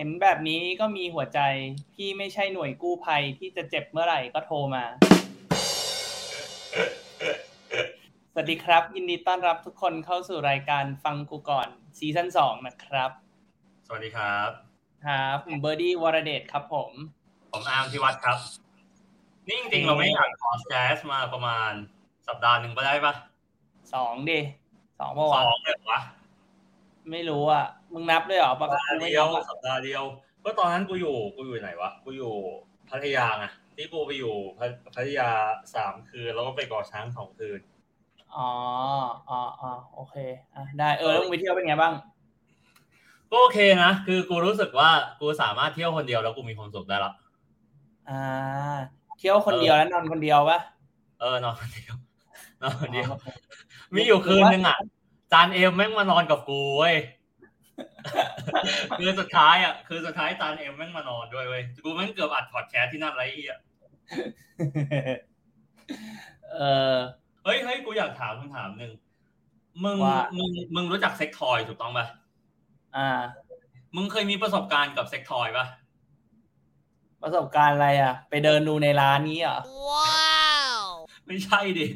เห็นแบบนี้ก็มีหัวใจพี่ไม่ใช่หน่วยกู้ภัยที่จะเจ็บเมื่อไหร่ก็โทรมาสวัสดีครับยินดีต้อนรับทุกคนเข้าสู่รายการฟังกูก่อนซีซั่น2นะครับสวัสดีครับครับผมเบอร์ดี้วรเดชครับผมอาร์มธิวัฒน์ครับนี่จริงๆเราไม่อัดพอดแคสต์มาประมาณสัปดาห์นึงป่ะได้ป่ะ2ดิ2เมื่อวาน2เลยวะไม่รู้อ่ะมึงนับด้วยเหรอประมาณไม่รู้สัปดาห์เดียวก็ตอนนั้นกูอยู่ไหนวะกูอยู่พัทยาไงที่กูไปอยู่พัทยา3คืนแล้วก็ไปเกาะช้าง2คืนอ๋อโอเคอ่ะได้แล้วมึงไปเที่ยวเป็นไงบ้างก็โอเคนะคือกูรู้สึกว่ากูสามารถเที่ยวคนเดียวแล้วกูมีความสุขได้ละเที่ยวคนเดียวแล้วนอนคนเดียวปะนอนคนเดียวนอนคนเดียวมีอยู่คืนนึงอ่ะจานเอ็มแม่งมานอนกับกูเว้ยคือสุดท้ายจานเอ็มแม่งมานอนด้วยเว้ยกูแม่งเกือบอัดพอดแคสต์ที่นั่นไรอีกอ่ะเฮ้ยกูอยากถามคำถามนึงมึงรู้จักเซ็กทอยถูกต้องป่ะมึงเคยมีประสบการณ์กับเซ็กทอยป่ะประสบการณ์อะไรอ่ะไปเดินดูในร้านนี้เหรอว้าวไม่ใช่ดิ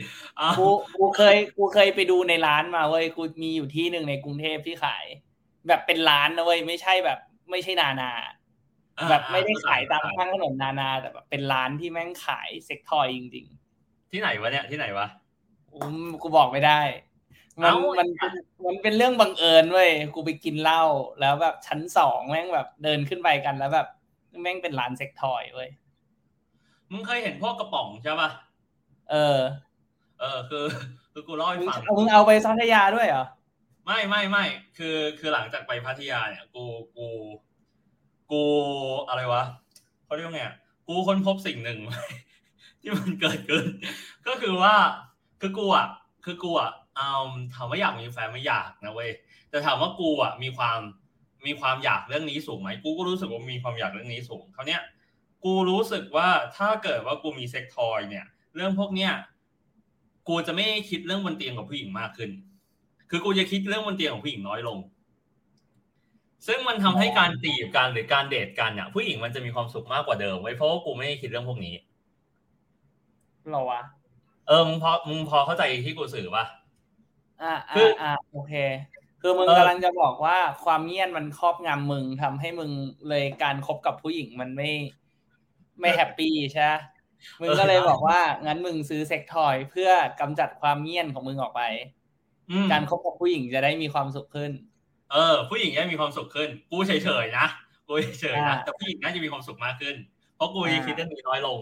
กูเคยไปดูในร้านมาเว้ยกูมีอยู่ที่นึงในกรุงเทพที่ขายแบบเป็นร้านนะเว้ยไม่ใช่แบบไม่ใช่นานาแบบไม่ได้ขายตามข้างถนนนานาแต่แบบเป็นร้านที่แม่งขายเซ็กทอยจริงๆที่ไหนวะเนี่ยที่ไหนวะกูบอกไม่ได้มันเป็นเรื่องบังเอิญเว้ยกูไปกินเหล้าแล้วแบบชั้น2แม่งแบบเดินขึ้นไปกันแล้วแบบแม่งเป็นร้านเซ็กทอยเว้ยมึงเคยเห็นพวกกระป๋องใช่ป่ะคือกูเล่าให้ฟังมึงเอาไปพัทยาด้วยเหรอไม่คือหลังจากไปพัทยาเนี่ยกูอะไรวะเค้าเรียกไงกูค้นพบสิ่งหนึ่งที่มันเกิดขึ้นก็คือว่าคือกูอ่ะถามว่าอยากมีแฟนไม่อยากนะเว้ยแต่ถามว่ากูอ่ะมีความอยากเรื่องนี้สูงไหมกูก็รู้สึกว่ามีความอยากเรื่องนี้สูงคราวเนี้ยกูรู้สึกว่าถ้าเกิดว่ากูมีเซ็กทอยเนี่ยเรื่องพวกเนี้ยกูจะไม่คิดเรื่องบนเตียงกับผู้หญิงมากขึ้นคือกูจะคิดเรื่องบนเตียงของผู้หญิงน้อยลงซึ่งมันทำให้การตีบกันหรือการเดทกันเนี่ยผู้หญิงมันจะมีความสุขมากกว่าเดิมไว้เพราะว่ากูไม่ได้คิดเรื่องพวกนี้หรอวะมึงพอเข้าใจที่กูสื่อป่ะโอเคคือมึงกำลังจะบอกว่าความเงียบมันครอบงำมึงทำให้มึงเลยการคบกับผู้หญิงมันไม่แฮปปี้ใช่มึงก็เลยบอกว่างั้นมึงซื้อเซ็กทอยเพื่อกำจัดความเงียบของมึงออกไปการคบกับผู้หญิงจะได้มีความสุขขึ้นผู้หญิงจะมีความสุขขึ้นกูเฉยๆนะกูเฉยๆนะแต่ผู้หญิงน่าจะมีความสุขมากขึ้นเพราะกูคิดเรื่องนี้น้อยลง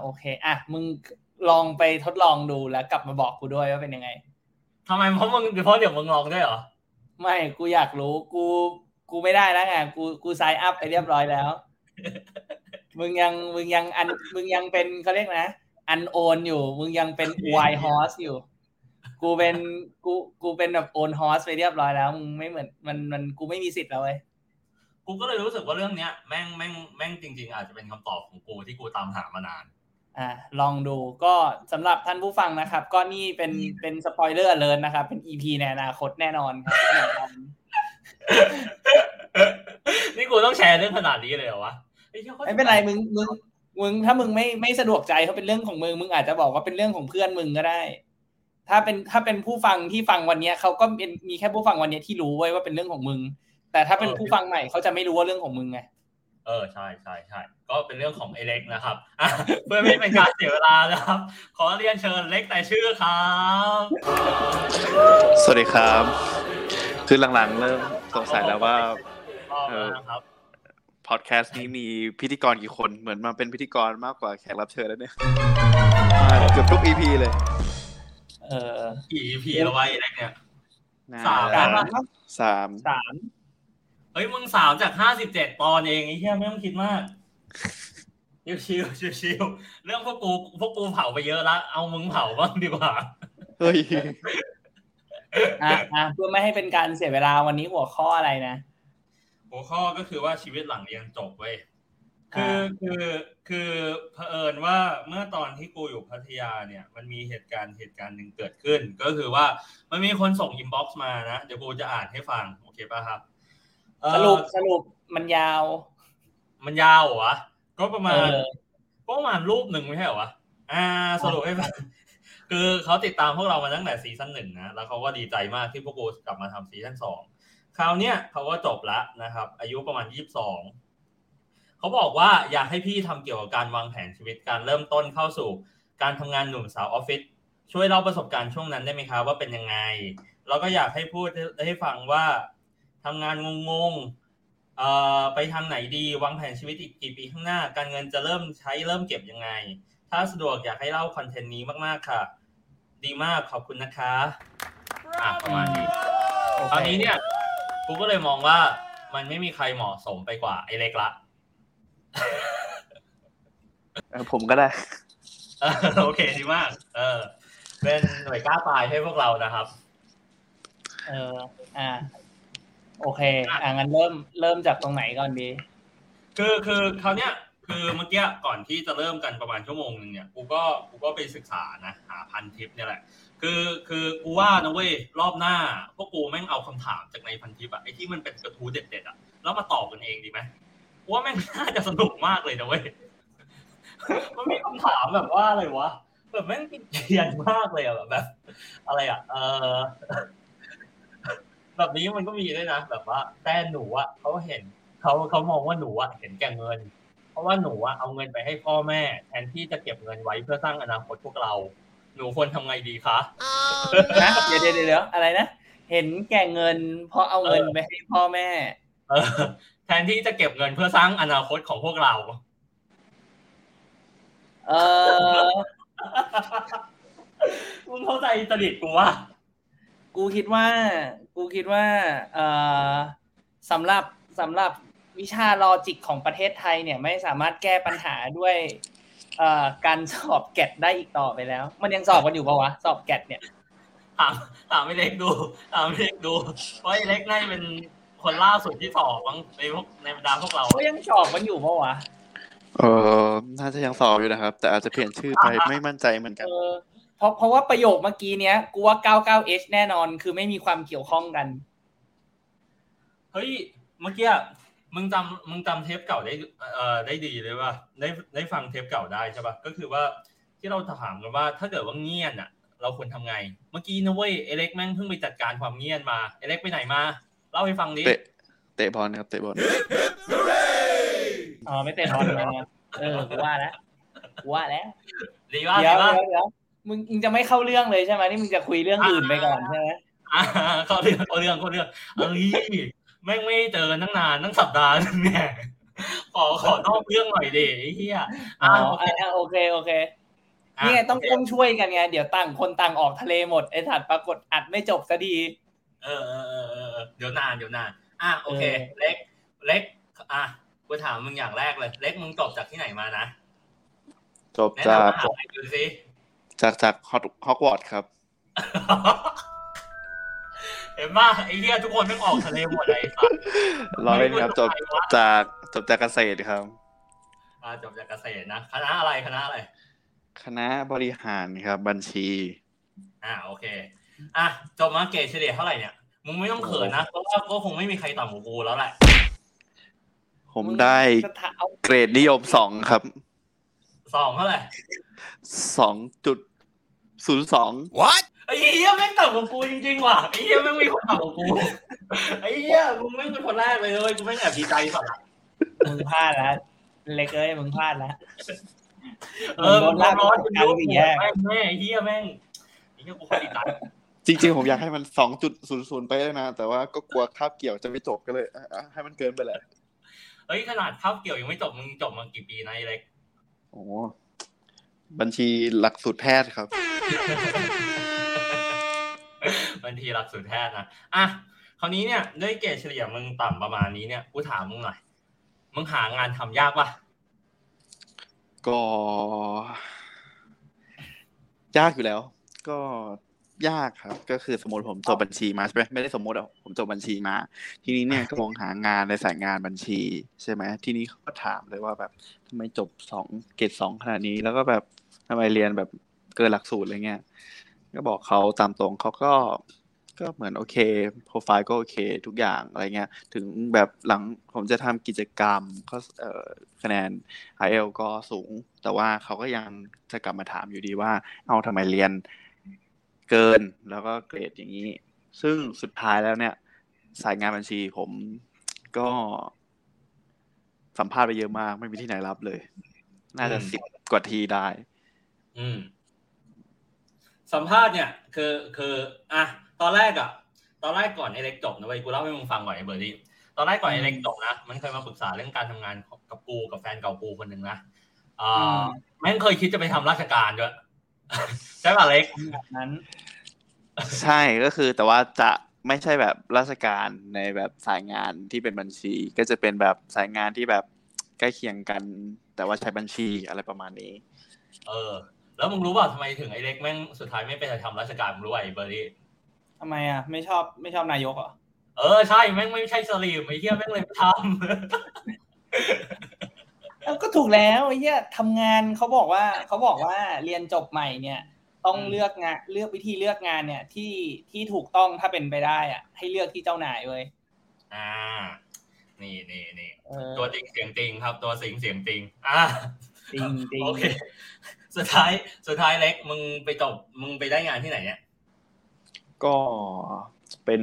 โอเคอ่ะมึงลองไปทดลองดูแล้วกลับมาบอกกูด้วยว่าเป็นยังไงทำไมเพราะเดี๋ยวมึงลองได้เหรอไม่กูอยากรู้กูไม่ได้แล้วไงกูไซน์อัพไปเรียบร้อยแล้ว มึงยังเป็นเค้าเรียกนะอันโอนอยู่มึงยังเป็นไวท์ฮอร์สอยู่กูเป็นแบบโอนฮอร์สไปเรียบร้อยแล้วมึงไม่เหมือนมันกูไม่มีสิทธิ์แล้วเว้ยกูก็เลยรู้สึกว่าเรื่องเนี้ยแม่งจริงๆอาจจะเป็นคำตอบของกูที่กูตามหามานานลองดูก็สำหรับท่านผู้ฟังนะครับก็นี่เป็นสปอยเลอร์เลินนะครับเป็น EP ในอนาคตแน่นอนครับนี่กูต้องแชร์เรื่องขนาดนี้เลยเหรอวะไม่เป็นไรมึงถ้ามึงไม่สะดวกใจเขาเป็นเรื่องของมึงอาจจะบอกว่าเป็นเรื่องของเพื่อนมึงก็ได้ถ้าเป็นผู้ฟังที่ฟังวันนี้เขาก็มีแค่ผู้ฟังวันนี้ที่รู้ไว้ว่าเป็นเรื่องของมึงแต่ถ้าเป็นผู้ฟังใหม่เขาจะไม่รู้ว่าเรื่องของมึงไงใช่ใช่ก็เป็นเรื่องของไอเล็กนะครับเพื่อไม่เป็นการเสียเวลานะครับขอเรียนเชิญเล็กแต่ชื่อครับสวัสดีครับคือหลังๆเริ่มสงสัยแล้วว่าพอดแคสต์นี้มีพิธีกรกี่คนเหมือนมาเป็นพิธีกรมากกว่าแขกรับเชิญแล้วเนี่ยเกือบทุก EP เลยกี่ EP แล้ววะไอเล็กเนี่ย3เฮ้ยมึง3จาก57ตอนเองไอ้เหี้ยไม่ต้องคิดมากชิวๆเรื่องพวกกูเผาไปเยอะละเอามึงเผาบ้างดีกว่าเฮ้ยเพื่อไม่ให้เป็นการเสียเวลาวันนี้หัวข้ออะไรนะหัวข้อก็คือว่าชีวิตหลังเรียนจบเว้ยคือเผอิญว่าเมื่อตอนที่กูอยู่พัทยาเนี่ยมันมีเหตุการณ์นึงเกิดขึ้นก็คือว่ามันมีคนส่งอินบ็อกซ์มานะเดี๋ยวกูจะอ่านให้ฟังโอเคป่ะครับ สรุปมันยาวเหรอก็ประมาณรูปหนึ่งไม่ใช่เหรอสรุปให้ฟังคือเขาติดตามพวกเรามาตั้งแต่ซีซั่น1นะแล้วเขาก็ดีใจมากที่พวกกูกลับมาทำซีซั่น2คราวเนี้ยเขาก็จบละนะครับอายุประมาณ22เขาบอกว่าอยากให้พี่ทำเกี่ยวกับการวางแผนชีวิตการเริ่มต้นเข้าสู่การทำงานหนุ่มสาวออฟฟิศช่วยเล่าประสบการณ์ช่วงนั้นได้ไหมคะว่าเป็นยังไงแล้วก็อยากให้พูดให้ฟังว่าทำงานงงๆไปทางไหนดีวางแผนชีวิตอีกกี่ปีข้างหน้าการเงินจะเริ่มเก็บยังไงถ้าสะดวกอยากให้เล่าคอนเทนต์นี้มากๆค่ะดีมากขอบคุณนะคะประมาณนี้คราวนี้เนี่ยกูก็เลยมองว่ามันไม่มีใครเหมาะสมไปกว่าไอ้เล็กละผมก็ได้โอเคดีมากเป็นหน่วยกล้าตายให้พวกเรานะครับโอเคงั้นเริ่มจากตรงไหนก่อนดีคือคราวเนี้ยคือเมื่อกี้ก่อนที่จะเริ่มกันประมาณชั่วโมงนึงเนี่ยกูก็ไปศึกษานะหาพันทิปเนี่ยแหละคือกูว่านะเว้ยรอบหน้าพวกกูแม่งเอาคำถามจากในพันทิปอะไอ้ที่มันเป็นกระทู้เด็ดๆอะแล้วมาตอบกันเองดีไหมกูว่าแม่งน่าจะสนุกมากเลยนะเว้ยมันมีคำถามแบบว่าอะไรวะแบบแม่งกินเกียนมากเลยอะแบบอะไรอะแบบนี้มันก็มีด้วยนะแบบว่าแต่หนูอะเขาเห็นเขามองว่าหนูอะเห็นแก่เงินเพราะว่าหนูอะเอาเงินไปให้พ่อแม่แทนที่จะเก็บเงินไว้เพื่อสร้างอนาคตพวกเราหนูควรทำไงดีคะนะเดี๋ยวอะไรนะเห็นแก่เงินเพราะเอาเงินไปให้พ่อแม่แทนที่จะเก็บเงินเพื่อสร้างอนาคตของพวกเรามึงเข้าใจจริตกูวะกูคิดว่าสำหรับวิชาลอจิกของประเทศไทยเนี่ยไม่สามารถแก้ปัญหาด้วยการสอบแกตได้อีกต่อไปแล้วมันยังสอบกันอยู่ป่าววะสอบแกตเนี่ยถามไอ้เล็กดูเพราะไอ้เล็กนี่เป็นคนล่าสุดที่สอบมั้งในบรรดาพวกเราก็ยังสอบกันอยู่ป่าววะน่าจะยังสอบอยู่นะครับแต่อาจจะเปลี่ยนชื่อไปไม่มั่นใจเหมือนกันเพราะว่าประโยคเมื่อกี้เนี้ยกูว่า 99H แน่นอนคือไม่มีความเกี่ยวข้องกันเฮ้ยเมื่อกี้มึงจำเทปเก่าได้ได้ดีเลยว่าได้ฟังเทปเก่าได้ใช่ป่ะก็คือว่าที่เราถามกันว่าถ้าเกิดว่าเงียบน่ะเราควรทำไงเมื่อกี้นะเว้ยไอ้เล็กแม่งเพิ่งไปจัดการความเงียบมาไอ้เล็กไปไหนมาเล่าให้ฟังดิเตะบอลครับเตะบอลไม่เตะบอลนะกูว่าแล้วเดี๋ยวมึงจะไม่เข้าเรื่องเลยใช่ไหมนี่มึงจะคุยเรื่องอื่นไปก่อนใช่ไหมเข้าเรื่องแม่งไม่เจอตั้งนานตั้งสัปดาห์นึงเนี่ยขอนอกเรื่องหน่อยดิไอ้เหี้ยโอเคนี่ไงต้องร่วมช่วยกันไงเดี๋ยวต่างคนต่างออกทะเลหมดไอ้สัตว์ปรากฏอัดไม่จบซะดีเดี๋ยวนานโอเคเล็กกูถามมึงอย่างแรกเลยเล็กมึงจบจากที่ไหนมานะจบจากฮอกวอตส์ครับเห็นป่ะไอ้เหี้ยทุกคนต้องออกทะเลหมดเลยครับร้อยครับจบจากเกษตรครับจบจากเกษตรนะคณะอะไรคณะบริหารครับบัญชีโอเคจบมาเกรดเฉลี่ยเท่าไหร่เนี่ยมึงไม่ต้องเขินนะเพราะว่าก็คงไม่มีใครต่ำกว่ากูแล้วแหละผมได้เกรดนิยม2ครับ2เท่าไหร่ 2.02 whatไอ้เหี้ยแม่งต่ำกว่ากูจริงๆว่ะไอ้เหี้ยแม่งมีคนต่ำกว่ากูไอ้เหี้ยมึงไม่เป็นคนแรกเลยกูแม่งแอบดีใจสัตว์มึงพลาดแล้วเล็กเอ้ยมึงพลาดแล้วมึงลากร้อนกูรู้แม่ไอ้เหี้ยแม่งไอ้เหี้ยกูคนดีใจจริงๆผมอยากให้มัน 2.00 ไปเลยนะแต่ว่าก็กลัวคาบเกี่ยวจะไม่จบก็เลยให้มันเกินไปแหละเฮ้ยขนาดคาบเกี่ยวยังไม่จบมึงจบมากี่ปีนะไอ้เล็กโอ้บัญชีหลักสูตรแพทย์ครับบัญชีหลักสูตรแพทย์นะคราวนี้เนี่ยด้วยเกรดเฉลี่ยมึงต่ำประมาณนี้เนี่ยกูถามมึงหน่อยมึงหางานทำยากป่ะก็ยากอยู่แล้วก็ยากครับก็คือสมมติผมจบบัญชีมาใช่ไหมไม่ได้สมมติหรอกผมจบบัญชีมาทีนี้เนี่ยก็มองหางานในสายงานบัญชีใช่ไหมทีนี้เขาก็ถามเลยว่าแบบทำไมจบเกรด 2ขนาดนี้แล้วก็แบบทำไมเรียนแบบเกินหลักสูตรอะไรเงี้ยก็บอกเขาตามตรงเขาก็ ก็เหมือนโอเคโปรไฟล์ก็โอเคทุกอย่างอะไรเงี้ยถึงแบบหลังผมจะทำกิจกรรมก็คะแนน IELTS ก็สูงแต่ว่าเขาก็ยังจะกลับมาถามอยู่ดีว่าเอาทำไมเรียนเกินแล้วก็เกรดอย่างนี้ซึ่งสุดท้ายแล้วเนี่ยสายงานบัญชีผมก็สัมภาษณ์ไปเยอะมากไม่มีที่ไหนรับเลยน่าจะ10กว่าทีได้สัมภาษณ์เนี่ยคืออ่ะตอนแรกก่อนไอ้เล็กจบนะเว้ยกูเล่าให้มึงฟังก่อนไอ้เบอร์ดี้ตอนแรกก่อนไอ้เล็กจบนะมันเคยมาปรึกษาเรื่องการทำงานกับกูกับแฟนเก่ากูคนนึงนะแม่งเคยคิดจะไปทำราชการด้วยใช่ป่ะเล็กนั้นใช่ก็คือแต่ว่าจะไม่ใช่แบบราชการในแบบสายงานที่เป็นบัญชีก็จะเป็นแบบสายงานที่แบบใกล้เคียงกันแต่ว่าใช้บัญชีอะไรประมาณนี้แล้วมึงรู้ป่ะทำไมถึงไอ้เล็กแม่งสุดท้ายไม่ไปทำราชการมึงรู้ป่ะไอ้เบอร์ดี้ทำไมอ่ะไม่ชอบนายกเหรอใช่แม่งไม่ใช่สลีมไอ้เหี้ยแม่งเลยทำแล้วก็ถูกแล้วไอ้เหี้ยทำงานเขาบอกว่าเรียนจบใหม่เนี่ยต้องเลือกวิธีเลือกงานเนี่ยที่ถูกต้องถ้าเป็นไปได้อ่ะให้เลือกที่เจ้านายเว้ยนี่ตัวจริงเสียงจริงครับตัวสิงเสียงจริงจริงจริงโอเคสุดท้ายเล็กมึงไปได้งานที่ไหนเนี่ยก็เป็น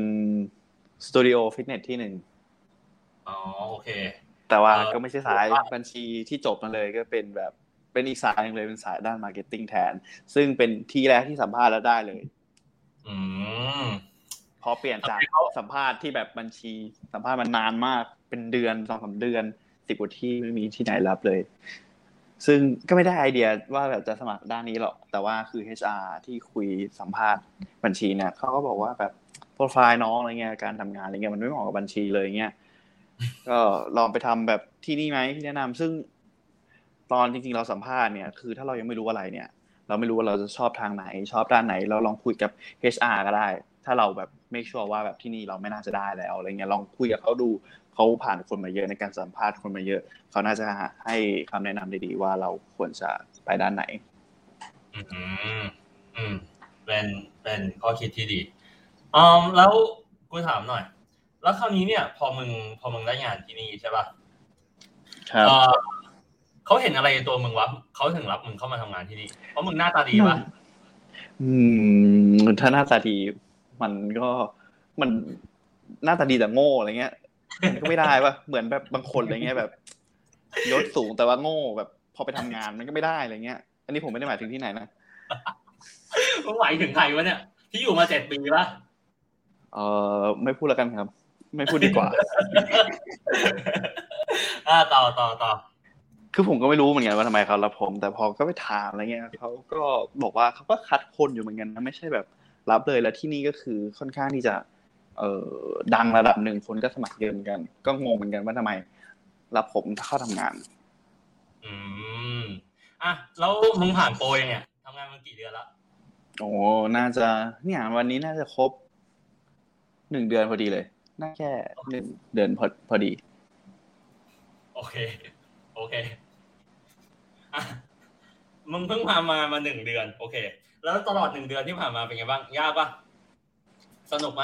สตูดิโอฟิตเนสที่หนึ่งโอเคแต่ว่าก็ไม่ใช่สายบัญชีที่จบมาเลยก็เป็นแบบเป็นอีกสายนึงเลยเป็นสายด้านมาร์เก็ตติ้งแทนซึ่งเป็นที่แรกที่สัมภาษณ์แล้วได้เลยพอเปลี่ยนจากสัมภาษณ์ที่แบบบัญชีสัมภาษณ์มันนานมากเป็นเดือน 2-3 เดือน10กว่าที่ไม่มีที่ไหนรับเลยซึ่งก็ไม่ได้ไอเดียว่าแบบจะสมัครด้านนี้หรอกแต่ว่าคือ HR ที่คุยสัมภาษณ์บัญชีเนี่ยเขาก็บอกว่าแบบโปรไฟล์น้องอะไรเงี้ยการทำงานอะไรเงี้ยมันไม่เหมาะกับบัญชีเลยเงี้ยก็ลองไปทำแบบที่นี่ไหมที่แนะนำซึ่งตอนจริงๆเราสัมภาษณ์เนี่ยคือถ้าเรายังไม่รู้อะไรเนี่ยเราไม่รู้ว่าเราจะชอบทางไหนชอบด้านไหนเราลองคุยกับ HR ก็ได้ถ้าเราแบบไม่ชัวร์ว่าแบบที่นี่เราไม่น่าจะได้แล้วอะไรเงี้ยลองคุยกับเขาดูเขาผ่านคนมาเยอะในการสัมภาษณ์คนมาเยอะเขาน่าจะให้คำแนะนำดีๆว่าเราควรจะไปด้านไหนเป็นข้อคิดที่ดีแล้วกูถามหน่อยแล้วคราวนี้เนี่ยพอมึงได้งานที่นี่ใช่ป่ะครับเขาเห็นอะไรตัวมึงวะเขาถึงรับมึงเข้ามาทำงานที่นี่เพราะมึงหน้าตาดีป่ะถ้าหน้าตาดีมันหน้าตาดีแต่โง่อะไรเงี้ยมันก็ไม่ได้ป่ะเหมือนแบบบางคนอะไรเงี้ยแบบยศสูงแต่ว่าโง่แบบพอไปทำงานมันก็ไม่ได้อะไรเงี้ยอันนี้ผมไม่ได้หมายถึงที่ไหนนะหมายถึงใครวะเนี่ยที่อยู่มา7 ปีป่ะไม่พูดแล้วกันครับไม่พูดดีกว่าต่อคือผมก็ไม่รู้เหมือนกันว่าทำไมเขารับผมแต่พอก็ไปถามอะไรเงี้ยเขาก็บอกว่าเขาก็คัดคนอยู่เหมือนกันนะไม่ใช่แบบรับเลยแล้วที่นี่ก็คือค่อนข้างที่จะดังระดับหนึ่งคนก็สมัครเยอะเหมือนกันก็งงเหมือนกันว่าทำไมรับผมเข้าทำงานแล้วมึงผ่านโปรยังเนี่ยทำงานมากี่เดือนละโอ้น่าจะเนี่ยวันนี้น่าจะครบ1 เดือนพอดีเลยน่าแค่1 เดือนพอดีโอเคมึงเพิ่งผ่านมา1 เดือนโอเคแล้วตลอด1 เดือนที่ผ่านมาเป็นไงบ้างยากปะสนุกไหม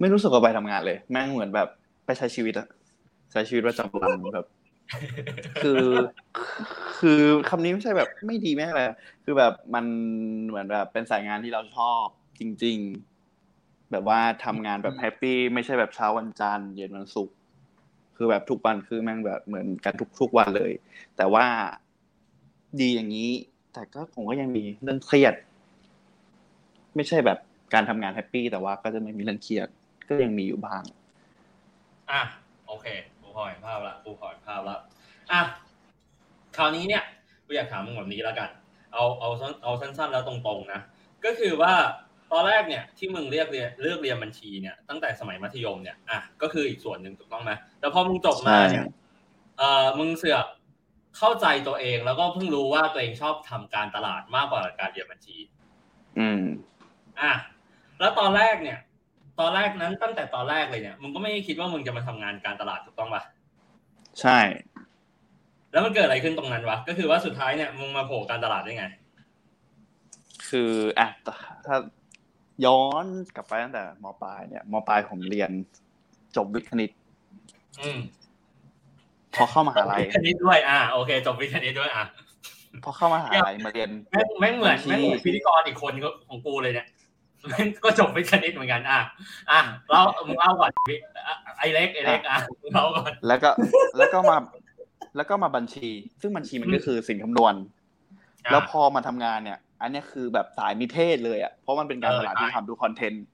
ไม่รู้สึกว่าไปทำงานเลยแม่งเหมือนแบบไปใช้ชีวิตอะใช้ชีวิตประจำวันแบบคือคำนี้ไม่ใช่แบบไม่ดีแม่อะไรคือแบบมันเหมือนแบบเป็นสายงานที่เราชอบจริงๆแบบว่าทำงานแบบแฮปปี้ไม่ใช่แบบเช้าวันจันทร์เย็นวันศุกร์คือแบบทุกวันคือแม่งแบบเหมือนกันทุกวันเลยแต่ว่าดีอย่างนี้แต่ก็ผมก็ยังมีเรื่องเครียดไม่ใช่แบบการทำงานแฮปปี้แต่ว่าก็จะไม่มีเรื่องเครียดก็ยังมีอยู่บ้างโอเคกูขอเห็นภาพละคราวนี้เนี่ยกูอยากถามมึงแบบนี้แล้วกันเอาสั้นๆแล้วตรงๆนะก็คือว่าตอนแรกเนี่ยที่มึงเลือกเรียนบัญชีเนี่ยตั้งแต่สมัยมัธยมเนี่ยก็คืออีกส่วนหนึ่งถูกต้องไหมแต่พอมึงจบมาเนี่ยมึงเสือกเข้าใจตัวเองแล้วก็เพิ่งรู้ว่าตัวเองชอบทำการตลาดมากกว่าการเรียนบัญชีแล้วตอนแรกนั้นตั้งแต่ตอนแรกเลยเนี่ยมึงก็ไม่คิดว่ามึงจะมาทำงานการตลาดถูกต้องป่ะใช่แล้วมันเกิดอะไรขึ้นตรงนั้นวะก็คือว่าสุดท้ายเนี่ยมึงมาโผล่การตลาดได้ไงคือถ้า ย้อนกลับไปตั้งแต่ม.ปลายเนี่ยม.ปลายผมเรียนจบวิทย์คณิตพอเข้ามหาลัยวิทย์คณิตด้วยโอเคจบวิทย์คณิตด้วยพอเข้ามหาลัยมาเรียนแม่งเหมือนพิธีกรอีกคนก็ของกูเลยเนี่ยก็จบวิทย์คณิตเหมือนกันเราเล่าก่อนไอเล็กเล่าก่อนแล้วก็มาบัญชีซึ่งบัญชีมันก็คือสิ่งคำนวณแล้วพอมาทำงานเนี่ยอันนี้คือแบบสายนิเทศเลยอ่ะเพราะมันเป็นการตลาดที่ทำดูคอนเทนต์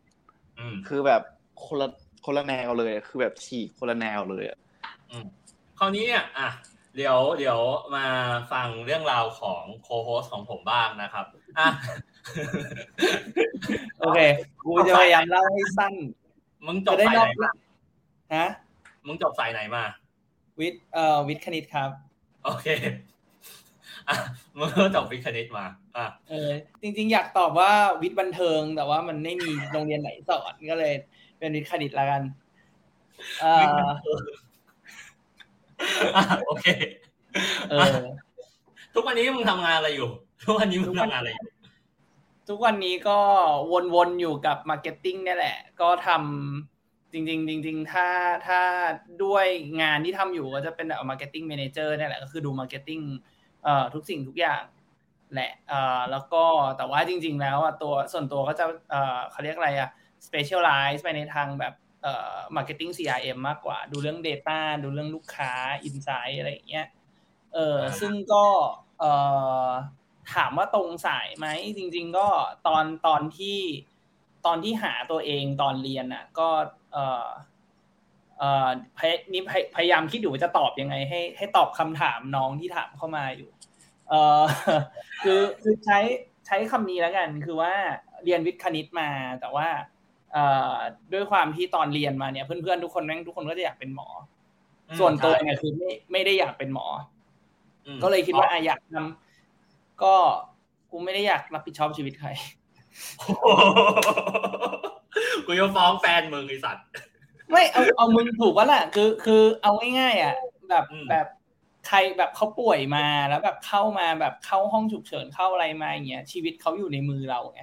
คือแบบคนละแนวเลยคือแบบฉีกคนละแนวเลยอ่ะคราวนี้เนี่ยเดี๋ยวมาฟังเรื่องราวของโคโฮสของผมบ้างนะครับโอเคกูจะพยายามเล่าให้สั้นมึงจบสายไหนมาฮะมึงจบสายไหนมาวิทย์คณิตครับโอเคมึงจบวิทย์คณิตมาจริงๆอยากตอบว่าวิทย์บันเทิงแต่ว่ามันไม่มีโรงเรียนไหนสอนก็เลยเป็นวิทย์คณิตละกันโอเคทุกวันนี้มึงทำงานอะไรอยู่ทุกวันนี้ก็วนๆอยู่กับ marketing นี่แหละก็ทำจริงๆถ้าด้วยงานที่ทำอยู่ก็จะเป็นแบบ marketing manager นี่แหละก็คือดู marketing ทุกสิ่งทุกอย่างแหละแล้วก็แต่ว่าจริงๆแล้วตัวส่วนตัวก็จะเขาเรียกอะไรspecialize ไปในทางแบบmarketing CRM มากกว่าดูเรื่อง data ดูเรื่องลูกค้า insight อะไรอย่างเงี้ยซึ่งก็ถามว่าตรงสายไหมจริงๆก็ตอนที่หาตัวเองตอนเรียนน่ะก็พยายามคิดอยู่ว่าจะตอบยังไงให้ตอบคำถามน้องที่ถามเข้ามาอยู่คือใช้คำนี้แล้วกันคือว่าเรียนวิทย์คณิตมาแต่ว่าด้วยความที่ตอนเรียนมาเนี่ยเพื่อนๆทุกคนก็จะอยากเป็นหมอส่วนตัวเนี่ยคือไม่ได้อยากเป็นหมอก็เลยคิดว่าอยากทำก็กูไม่ได้อยากรับผิดชอบชีวิตใครกูจะฟ้องแฟนมึงไอ้สัตว์ไม่เอามึงถูกป่ะล่ะคือเอาง่ายๆแบบใครแบบเขาป่วยมาแล้วแบบเข้ามาแบบเข้าห้องฉุกเฉินเข้าอะไรมาอย่างเงี้ยชีวิตเขาอยู่ในมือเราไง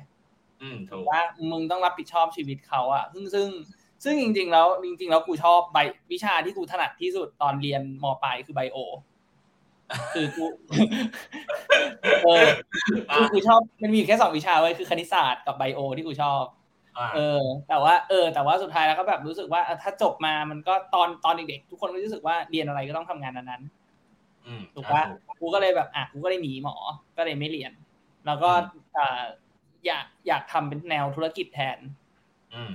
ถูกว่ามึงต้องรับผิดชอบชีวิตเขาซึ่งจริงๆแล้วกูชอบไบวิชาที่กูถนัดที่สุดตอนเรียนม.ปลายคือไบโอคือกูกูชอบมันมีแค่2วิชาไว้คือคณิตศาสตร์กับไบโอที่กูชอบแต่ว่าสุดท้ายแล้วก็แบบรู้สึกว่าถ้าจบมามันก็ตอนเด็กๆทุกคนก็รู้สึกว่าเรียนอะไรก็ต้องทำงานนั้นถูกป่ะกูก็เลยแบบกูก็เลยหนีหมอก็เลยไม่เรียนแล้วก็อยากทำเป็นแนวธุรกิจแทน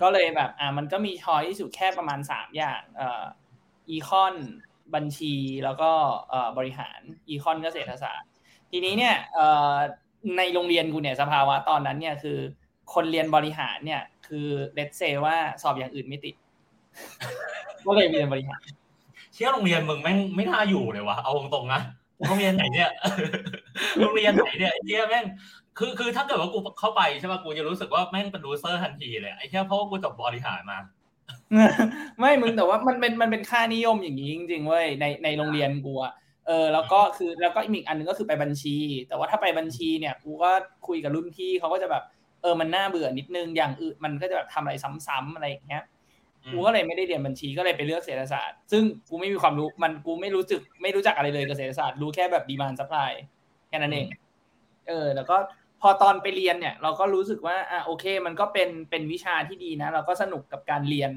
ก็เลยแบบมันก็มีช้อยที่สุดแค่ประมาณ3อย่างอีคอนบัญชีแล้วก็บริหารอีคอนก็เศรษฐศาสตร์ทีนี้เนี่ยในโรงเรียนกูเนี่ยสภาวะตอนนั้นเนี่ยคือคนเรียนบริหารเนี่ยคือlet's sayว่าสอบอย่างอื่นไม่ติดก็เลยเรียนบริหารเชื่อโรงเรียนมึงแม่งไม่น่าอยู่เลยวะเอาตรงๆนะโรงเรียนไหนเนี่ยไอ้เหี้ยแม่งคือถ้าเกิดว่ากูเข้าไปใช่ป่ะกูจะรู้สึกว่าแม่งเป็นลูเซอร์ทันทีเลยไอ้เหี้ยเพราะว่ากูจบบริหารมาไม่มึงแต่ว่ามันเป็นค่านิยมอย่างนี้จริงๆเว้ยในโรงเรียนกูแล้วก็อีกอันนึงก็คือไปบัญชีแต่ว่าถ้าไปบัญชีเนี่ยกูก็คุยกับรุ่นพี่เค้าก็จะแบบมันน่าเบื่อนิดนึงอย่างอื่นมันก็จะแบบทำอะไรซ้ำๆอะไรอย่างเงี้ยกูก็เลยไม่ได้เรียนบัญชีก็เลยไปเลือกเศรษฐศาสตร์ซึ่งกูไม่มีความรู้มันกูไม่รู้จักอะไรเลยกับเศรษฐศาสตร์รู้แค่แบบ demand supply แค่นั้นเองแล้วก็พอตอนไปเรียนเนี่ยเราก็รู้สึกว่าโอเคมันก็เป็นวิชาที่ดีนะเราก็สนุกกับการเรียน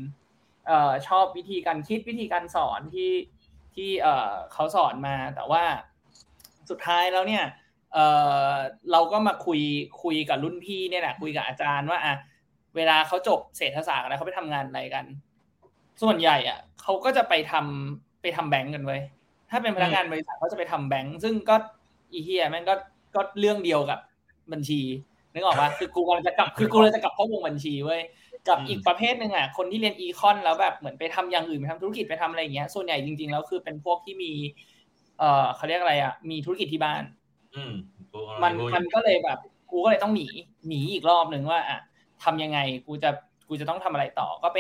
ชอบวิธีการคิดวิธีการสอนที่เขาสอนมาแต่ว่าสุดท้ายแล้วเนี่ยเราก็มาคุยกับรุ่นพี่เนี่ยแหละคุยกับอาจารย์ว่าเวลาเขาจบเศรษฐศาสตร์อะไรเขาไปทำงานอะไรกันส่วนใหญ่เขาก็จะไปทำแบงก์กันเว้ยถ้าเป็นพนักงานบริษัทเขาจะไปทำแบงก์ซึ่งก็อีเหี้ยแม่งก็เรื่องเดียวกับบัญชีนึกออกป่ะคือกูกำลังจะกลับเข้าวงบัญชีเว้ยกับอีกประเภทนึงคนที่เรียนอีคอนแล้วแบบเหมือนไปทำอย่างอื่นไปทำธุรกิจไปทำอะไรอย่างเงี้ยส่วนใหญ่จริงๆแล้วคือเป็นพวกที่มีเขาเรียกอะไรมีธุรกิจที่บ้านมันก็เลยแบบกูก็เลยต้องหนีอีกรอบนึงว่าทำยังไงกูจะต้องทำอะไรต่อก็ไป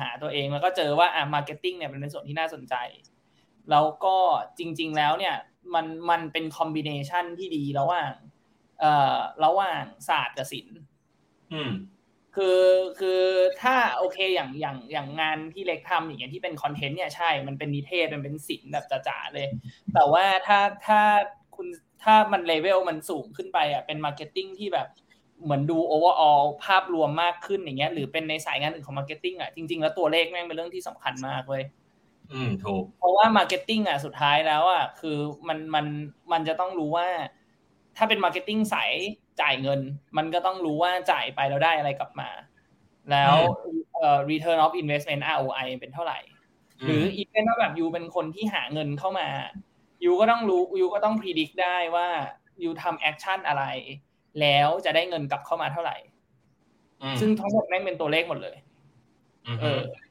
หาตัวเองแล้วก็เจอว่าmarketing เนี่ยมันเป็นส่วนที่น่าสนใจแล้วก็จริงๆแล้วเนี่ยมันเป็นคอมบิเนชันที่ดีระหว่างศาสตร์กับศิลป์ คือถ้าโอเคอย่างงานที่เล็กทำอย่างที่เป็นคอนเทนต์เนี่ยใช่มันเป็นนิเทศมันเป็นศิลป์แบบจ๋าๆเลยแต่ว่าถ้ามันเลเวลมันสูงขึ้นไปอ่ะเป็นมาร์เก็ตติ้งที่แบบเหมือนดู overall ภาพรวมมากขึ้นอย่างเงี้ยหรือเป็นในสายงานอื่นของมาร์เก็ตติ้งอ่ะจริงๆแล้วตัวเลขแม่งเป็นเรื่องที่สำคัญมากเว้ยถูกเพราะว่ามาร์เก็ตติ้งอ่ะสุดท้ายแล้วอ่ะคือมันจะต้องรู้ว่าถ้าเป็นมาร์เก็ตติ้งสายจ่ายเงินมันก็ต้องรู้ว่าจ่ายไปแล้วได้อะไรกลับมาแล้วreturn of investment ROI เป็นเท่าไหร่หรืออีกเป็นว่าแบบยูเป็นคนที่หาเงินเข้ามายูก็ต้องรู้ยูก็ต้อง predict ได้ว่ายูทำแอคชั่นอะไรแล้วจะได้เงินกลับเข้ามาเท่าไหร่ซึ่งทั้งหมดแม่งเป็นตัวเลขหมดเลย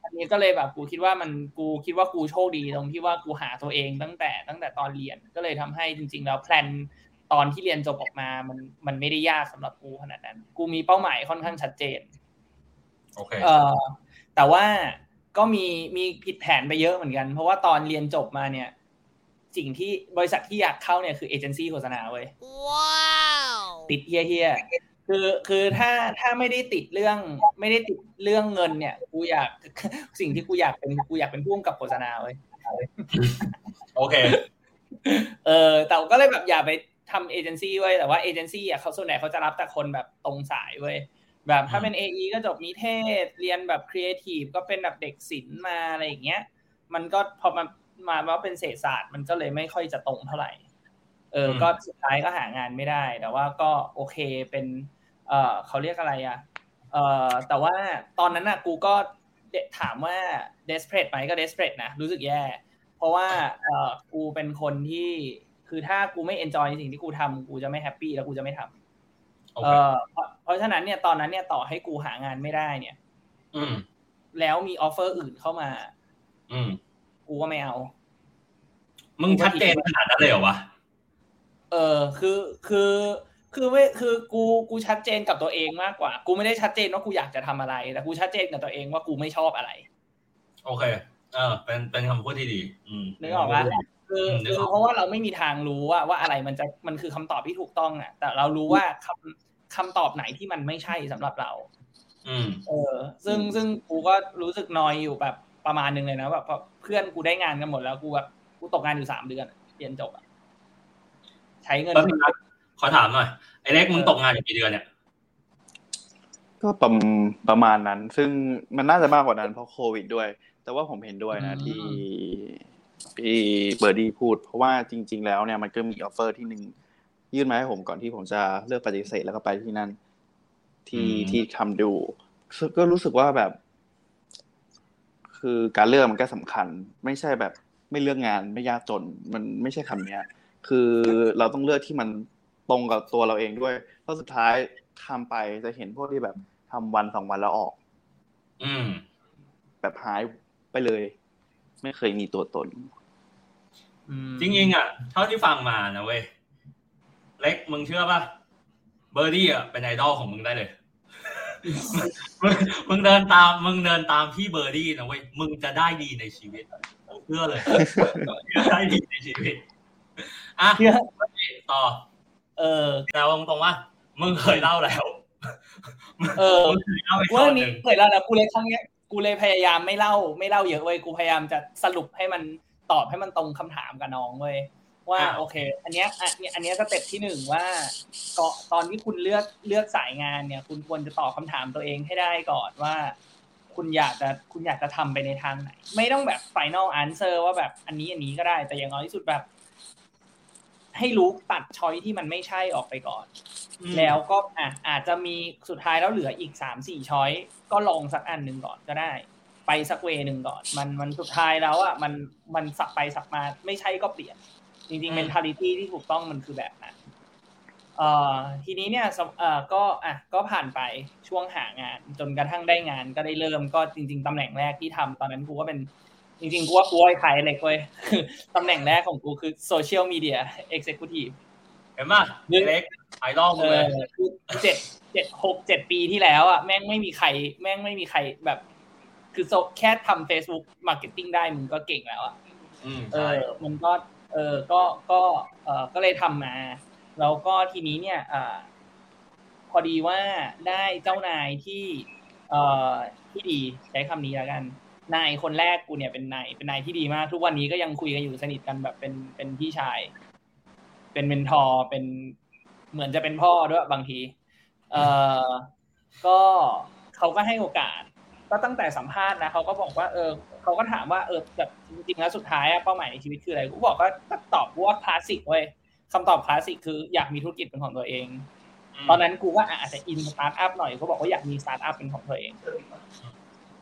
อันนี้ก็เลยแบบกูคิดว่ากูโชคดีตรงที่ว่ากูหาตัวเองตั้งแต่ตอนเรียนก็เลยทำให้จริงๆแล้วแพลนตอนที่เรียนจบออกมามันไม่ได้ยากสำหรับกูขนาดนั้นกูมีเป้าหมายค่อนข้างชัดเจนโอเคแต่ว่าก็มีผิดแผนไปเยอะเหมือนกันเพราะว่าตอนเรียนจบมาเนี่ยสิ่งที่บริษัทที่อยากเข้าเนี่ยคือเอเจนซี่โฆษณาเว้ยว้าวติดเหี้ยๆคือถ้าไม่ได้ติดเรื่องเงินเนี่ยกูอยากสิ่งที่กูอยากเป็นผู้กำกับโฆษณาเว้ยโอเคแต่ก็เลยแบบอย่าไปทำเอเจนซี่เว้ยแต่ว่าเอเจนซี่อ่ะเขาส่วนใหญ่เขาจะรับแต่คนแบบตรงสายเว้ยแบบถ้าเป็น AE ก็จบนิเทศเรียนแบบครีเอทีฟก็เป็นแบบเด็กศิลป์มาอะไรอย่างเงี้ยมันก็พอมาว่าเป็นเศรษฐศาสตร์มันก็เลยไม่ค่อยจะตรงเท่าไหร่ก็สุดท้ายก็หางานไม่ได้แต่ว่าก็โอเคเป็นเขาเรียกอะไรอ่ะแต่ว่าตอนนั้นน่ะกูก็ถามว่า desperate มั้ยก็ desperate นะรู้สึกแย่เพราะว่ากูเป็นคนที่คือถ้ากูไม่ enjoy ในสิ่งที่กูทำกูจะไม่แฮปปี้แล้วกูจะไม่ทำเพราะฉะนั้นเนี่ยตอนนั้นเนี่ยต่อให้กูหางานไม่ได้เนี่ยแล้วมีออฟเฟอร์อื่นเข้ามากูก็ไม่เอามึงชัดเจนขนาดนั้นเลยเหรอวะคือกูชัดเจนกับตัวเองมากกว่ากูไม่ได้ชัดเจนว่ากูอยากจะทำอะไรแต่กูชัดเจนกับตัวเองว่ากูไม่ชอบอะไรโอเคเป็นคำพูดที่ดีนึกออกป่ะคือเพราะว่าเราไม่มีทางรู้ว่าอะไรมันคือคำตอบที่ถูกต้องอ่ะแต่เรารู้ว่าคำตอบไหนที่มันไม่ใช่สำหรับเราซึ่งกูก็รู้สึกนอยอยู่แบบประมาณนึงเลยนะแบบเพื่อนกูได้งานกันหมดแล้วกูแบบกูตกงานอยู่3 เดือนเรียนจบอ่ะใช้เงินขอถามหน่อยไอ้เล็กมึงตกงานอยู่กี่เดือนเนี่ยก็ประมาณนั้นซึ่งมันน่าจะมากกว่านั้นเพราะโควิดด้วยแต่ว่าผมเห็นด้วยนะที่พี่เบอร์ดี้พูดเพราะว่าจริงๆแล้วเนี่ยมันก็มีออฟเฟอร์ที่หนึ่งยื่นมาให้ผมก่อนที่ผมจะเลือกปฏิเสธแล้วก็ไปที่นั่นที่ทำดูก็รู้สึกว่าแบบคือการเลือกมันก็สำคัญไม่ใช่แบบไม่เลือกงานไม่ยากจนมันไม่ใช่คำนี้คือเราต้องเลือกที่มันตรงกับตัวเราเองด้วยแล้วสุดท้ายทำไปจะเห็นพวกที่แบบทำวันสองวันแล้วออกแบบหายไปเลยไม่เคยมีตัวตนจริงๆอ่ะเท่าที่ฟังมานะเว้ยเล็กมึงเชื่อป่ะเบอร์ดี้อ่ะเป็นไอดอลของมึงได้เลย มึงเดินตามพี่เบอร์ดี้นะเว้ยมึงจะได้ดีในชีวิตเชื่อเลยจะได้ดีในชีวิตอ่ะต่อแต่ว่าตรงว่ามึงเคยเล่าแล้วว่านี้เคยเล่าแล้วกูเลยครั้งเนี้ยกูเลยพยายามไม่เล่าเยอะเว้ยกูพยายามจะสรุปให้มันตอบให้มันตรงคำถามกับน้องเว้ยว่าโอเคอันเนี้ยสเต็ปที่1ว่าตอนที่คุณเลือกสายงานเนี่ยคุณควรจะตอบคำถามตัวเองให้ได้ก่อนว่าคุณอยากจะทำไปในทางไหนไม่ต้องแบบ final answer ว่าแบบอันนี้ก็ได้แต่อย่างน้อยที่สุดแบบให้รู้ตัดช้อยที่มันไม่ใช่ออกไปก่อนแล้วก็อาจจะมีสุดท้ายแล้วเหลืออีก 3-4 ช้อยก็ลองสักอันนึงก่อนก็ได้ไปสักเวนึงก่อนมันสุดท้ายแล้วอ่ะมันสับไปสับมาไม่ใช่ก็เปลี่ยนจริงๆ mentality ที่ถูกต้องมันคือแบบนั้นทีนี้เนี่ยก็ผ่านไปช่วงหางานจนกระทั่งได้งานก็ได้เริ่มก็จริงๆตำแหน่งแรกที่ทำตอนนั้นกูก็เป็นจริงๆกูว่ากูไอ้ไข่เลยกูตำแหน่งแรกของกูคือ social media executive เห็นป่ะเล็กไอดอลเลย7 ปีที่แล้วอ่ะแม่งไม่มีใครแบบคือแค่ทำ Facebook marketing ได้มึงก็เก่งแล้วอ่ะมันก็ก็เลยทำมาแล้วก็ทีนี้เนี่ยพอดีว่าได้เจ้านายที่ ที่ดีใช้คำนี้แล้วกันนายคนแรกกูเนี่ยเป็นนายที่ดีมากทุกวันนี้ก็ยังคุยกันอยู่สนิทกันแบบเป็นพี่ชายเป็นเมนทอร์เป็นเหมือนจะเป็นพ่อด้วยบางทีก็เขาก็ให้โอกาสก็ตั้งแต่สัมภาษณ์นะเขาก็บอกว่าเขาก็ถามว่าแบบจริงๆแล้วสุดท้ายเป้าหมายในชีวิตคืออะไรกูบอกก็ตอบว่าคลาสสิกเว้ยคำตอบคลาสสิกคืออยากมีธุรกิจเป็นของตัวเองตอนนั้นกูว่าอาจจะอินสตาร์ทอัพหน่อยเขาบอกว่าอยากมีสตาร์ทอัพเป็นของตัวเอง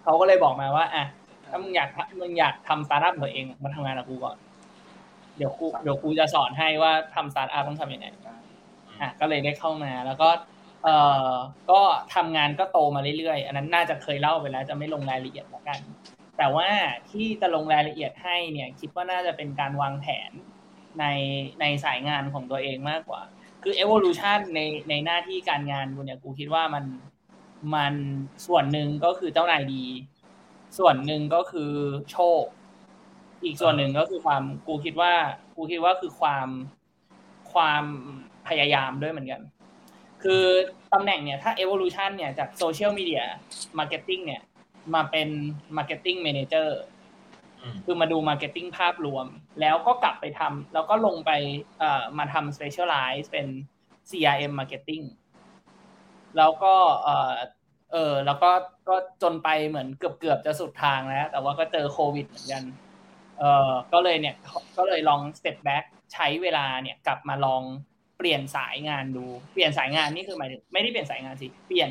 เขาก็เลยบอกมาว่าอ่ะถ้ามึงอยากทำสตาร์ทอัพตัวเองมาทำงานกับกูก่อนเดี๋ยวกูจะสอนให้ว่าทำสตาร์ทอัพต้องทำยังไงอ่ะก็เลยได้เข้ามาแล้วก็ก็ทำงานก็โตมาเรื่อยๆอันนั้นน่าจะเคยเล่าไปแล้วจะไม่ลงรายละเอียดละกันแต่ว่าที่จะลงรายละเอียดให้เนี่ยคิดว่าน่าจะเป็นการวางแผนในสายงานของตัวเองมากกว่าคือ evolution ในหน้าที่การงานกูเนี่ยกูคิดว่ามันส่วนหนึ่งก็คือเจ้านายดีส่วนหนึ่งก็คือโชคอีกส่วนหนึ่งก็คือความกูคิดว่าคือความพยายามด้วยเหมือนกันคือตำแหน่งเนี่ยถ้า evolution เนี่ยจาก social media marketing เนี่ยมาเป็น marketing manager คือมาดู marketing ภาพรวมแล้วก็กลับไปทำแล้วก็ลงไปมาทำ specialize เป็น CRM marketing แล้วก็แล้วก็จนไปเหมือนเกือบจะสุดทางแล้วแต่ว่าก็เจอโควิดเหมือนกันก็เลยเนี่ยก็เลยลอง step back ใช้เวลาเนี่ยกลับมาลองเปลี่ยนสายงานดูเปลี่ยนสายงานนี่คือหมายถึงไม่ได้เปลี่ยนสายงานสิเปลี่ยน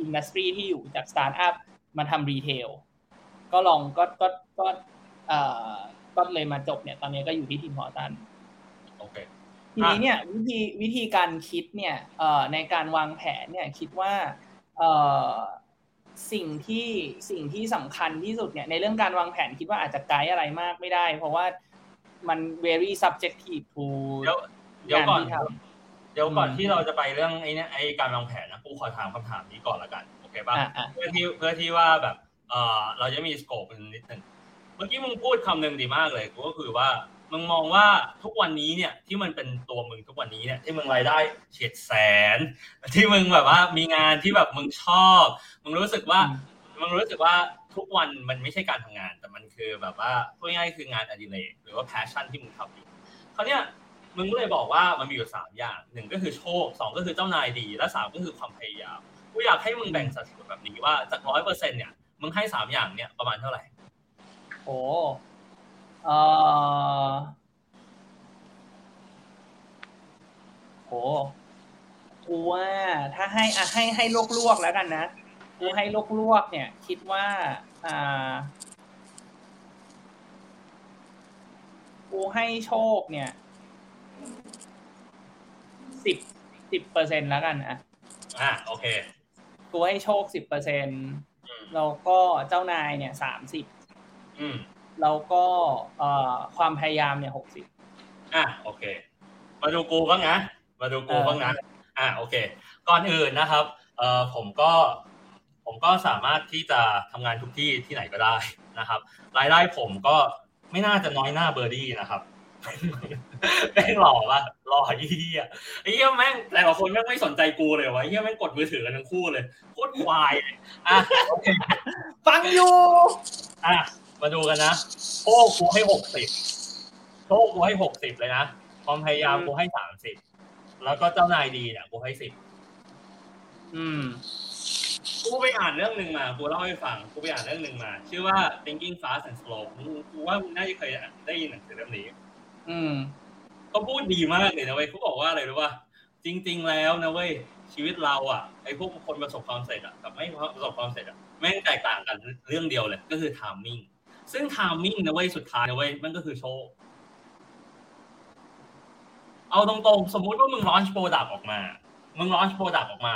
อินดัสทรีที่อยู่จากสตาร์ทอัพมาทำรีเทลก็ลองก็เลยมาจบเนี่ยตอนนี้ก็อยู่ที่ทีมหอตันโอเคทีนี้เนี่ยวิธีการคิดเนี่ยในการวางแผนเนี่ยคิดว่าสิ่งที่สำคัญที่สุดเนี่ยในเรื่องการวางแผนคิดว่าอาจจะไกด์อะไรมากไม่ได้เพราะว่ามัน very subjective toเดี๋ยวก่อนที่เราจะไปเรื่องไอ้เนี่ยไอ้การวางแผนนะกูขอถามคำถามนี้ก่อนละกันโอเคป่ะเพื่อที่ว่าแบบเราจะมีสโคปนิดนึงเมื่อกี้มึงพูดคำนึงดีมากเลยก็คือว่ามึงมองว่าทุกวันนี้เนี่ยที่มันเป็นตัวมึงทุกวันนี้เนี่ยที่มึงรายได้เฉียดแสนที่มึงแบบว่ามีงานที่แบบมึงชอบมึงรู้สึกว่าทุกวันมันไม่ใช่การทำงานแต่มันคือแบบว่าพูดง่ายๆคืองานอดิเรกหรือว่าแพชชั่นที่มึงทำอยู่คราวเนี้ยมึงก็เลยบอกว่ามันมีอยู่3อย่าง1ก็คือโชค2ก็คือเจ้านายดีและ3ก็คือความพยายามกูอยากให้มึงแบ่งสัดส่วนแบบนี้ว่าจาก 100% เนี่ยมึงให้3อย่างเนี่ยประมาณเท่าไหร่โอ้โหกูว่าถ้าให้ลวกๆแล้วกันนะกูให้ลวกๆเนี่ยคิดว่ากูให้โชคเนี่ย10% แล้วกันอ่ะโอเคกูให้โชค 10% แล้วก็เจ้านายเนี่ย30แล้วก็ความพยายามเนี่ย60โอเคมาดูกูบ้างนะโอเคก่อนอื่นนะครับผมก็สามารถที่จะทำงานทุกที่ที่ไหนก็ได้นะครับรายได้ผมก็ไม่น่าจะน้อยหน้าเบอร์ดี้นะครับแม่งหล่อป่ะหล่อยี่เหี้ยไอ้เหี้ยแม่งแต่ละคนแม่งไม่สนใจกูเลยวะไอ้เหี้ยแม่งกดมือถือกันทั้งคู่เลยโคตรควายอ่ะโอเคฟังอยู่อ่ะมาดูกันนะโอ้กูให้60โชคกูให้60เลยนะความพยายามกูให้30แล้วก็เจ้านายดีเนี่ยกูให้10กูไปอ่านเรื่องนึงมากูเล่าให้ฟังกูไปอ่านเรื่องนึงมาชื่อว่า Thinking Fast and Slow กูว่ามึงน่าจะเคยได้ยินหนังสือเล่มนี้ก็พูดดีมากเลยนะเว้ยเขาบอกว่าอะไรรู้ป่ะจริงๆแล้วนะเว้ยชีวิตเราอ่ะไอ้พวกคนประสบความสำเร็จอ่ะกับไม่ประสบความสำเร็จอ่ะแม่งแตกต่างกันเรื่องเดียวเลยก็คือ timing ซึ่ง timing นะเว้ยสุดท้ายนะเว้ยมันก็คือโชคเอาตรงๆสมมุติว่ามึง launch product ออกมา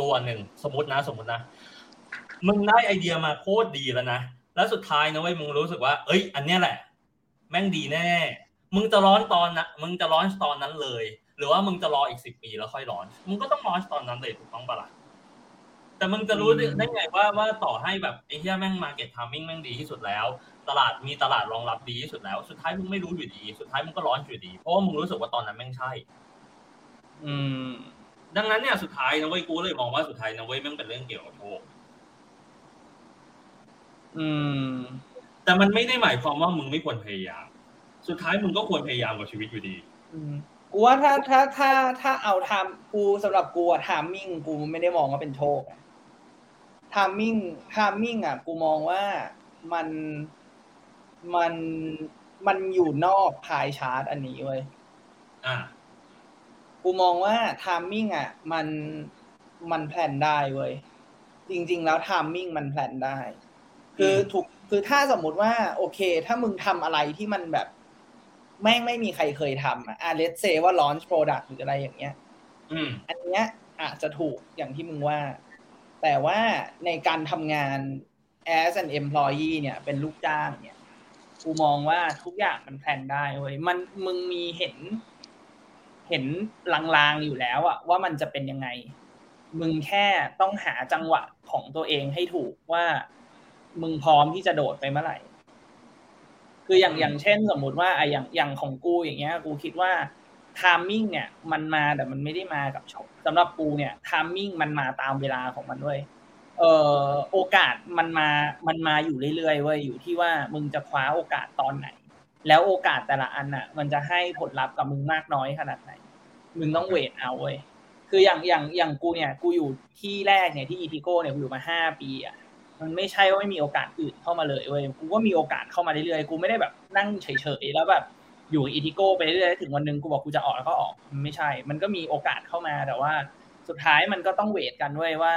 ตัวนึงสมมุตินะมึงได้ไอเดียมาโคตรดีแล้วนะแล้วสุดท้ายนะเว้ยมึงรู้สึกว่าเอ้ยอันเนี้ยแหละแม่งดีแน่มึงจะร้อนตอนนะมึงจะร้อนตอนนั้นเลยหรือว่ามึงจะรออีก10ปีแล้วค่อยร้อนมึงก็ต้องร้อนตอนนั้นเลยถูกต้องปะล่ะแต่มึงจะรู้ได้ไงว่าต่อให้แบบไอ้เหี้ยแม่ง market timing แม่งดีที่สุดแล้วตลาดรองรับดีที่สุดแล้วสุดท้ายมึงไม่รู้อยู่ดีสุดท้ายมึงก็ร้อนอยู่ดีเพราะว่ามึงรู้สึกว่าตอนนั้นแม่งใช่ดังนั้นเนี่ยสุดท้ายนะเว้ยกูเลยมองว่าสุดท้ายนะเว้ยแม่งเป็นเรื่องเกี่ยวกับโชค แต่มันไม่ได้หมายความว่ามึงไม่ควรพยายามสุดท้ายมึงก็ควรพยายามกับชีวิตอยู่ดีกูว่าถ้าเอาทำกูสำหรับกูอะทามมิ่งกูไม่ได้มองว่าเป็นโชคทามมิ่งอะกูมองว่ามันอยู่นอกพายชาร์ตอันนี้เว้ยกูมองว่าไทมิ่งอ่ะมันแพลนได้เว้ยจริงๆแล้วไทมิ่งมันแพลนได้คือถ้าสมมุติว่าโอเคถ้ามึงทำอะไรที่มันแบบแม่งไม่มีใครเคยทำอ่ะเลทเซว่า launch product หรืออะไรอย่างเงี้ยอันเนี้ยอาจจะถูกอย่างที่มึงว่าแต่ว่าในการทำงาน as an employee เนี่ยเป็นลูกจ้างเนี่ยกูมองว่าทุกอย่างมันแพลนได้เว้ยมึงมีเห็นลางๆอยู่แล้วอะว่ามันจะเป็นยังไงมึงแค่ต้องหาจังหวะของตัวเองให้ถูกว่ามึงพร้อมที่จะโดดไปเมื่อไหร่คืออย่างเช่นสมมุติว่าไอ้อย่างของกูอย่างเงี้ยกูคิดว่าไทมิ่งเนี่ยมันมาแต่มันไม่ได้มากับโชคสำหรับกูเนี่ยไทมิ่งมันมาตามเวลาของมันด้วยโอกาสมันมาอยู่เรื่อยๆเว้ยอยู่ที่ว่ามึงจะคว้าโอกาสตอนไหนแล้วโอกาสแต่ละอันน่ะมันจะให้ผลลัพธ์กับมึงมากน้อยขนาดไหนมึงต้องเวทเอาเว้ยคืออย่างกูเนี่ยกูอยู่ที่แรกเนี่ยที่อีทิโก้เนี่ยกูอยู่มา5ปีอ่ะมันไม่ใช่ว่าไม่มีโอกาสอื่นเข้ามาเลยเว้ยกูก็มีโอกาสเข้ามาเรื่อยๆกูไม่ได้แบบนั่งเฉยๆแล้วแบบอยู่อีทิโก้ไปเรื่อยๆถึงวันนึงกูบอกกูจะออกแล้วก็ออกไม่ใช่มันก็มีโอกาสเข้ามาแต่ว่าสุดท้ายมันก็ต้องเวทกันเว้ยว่า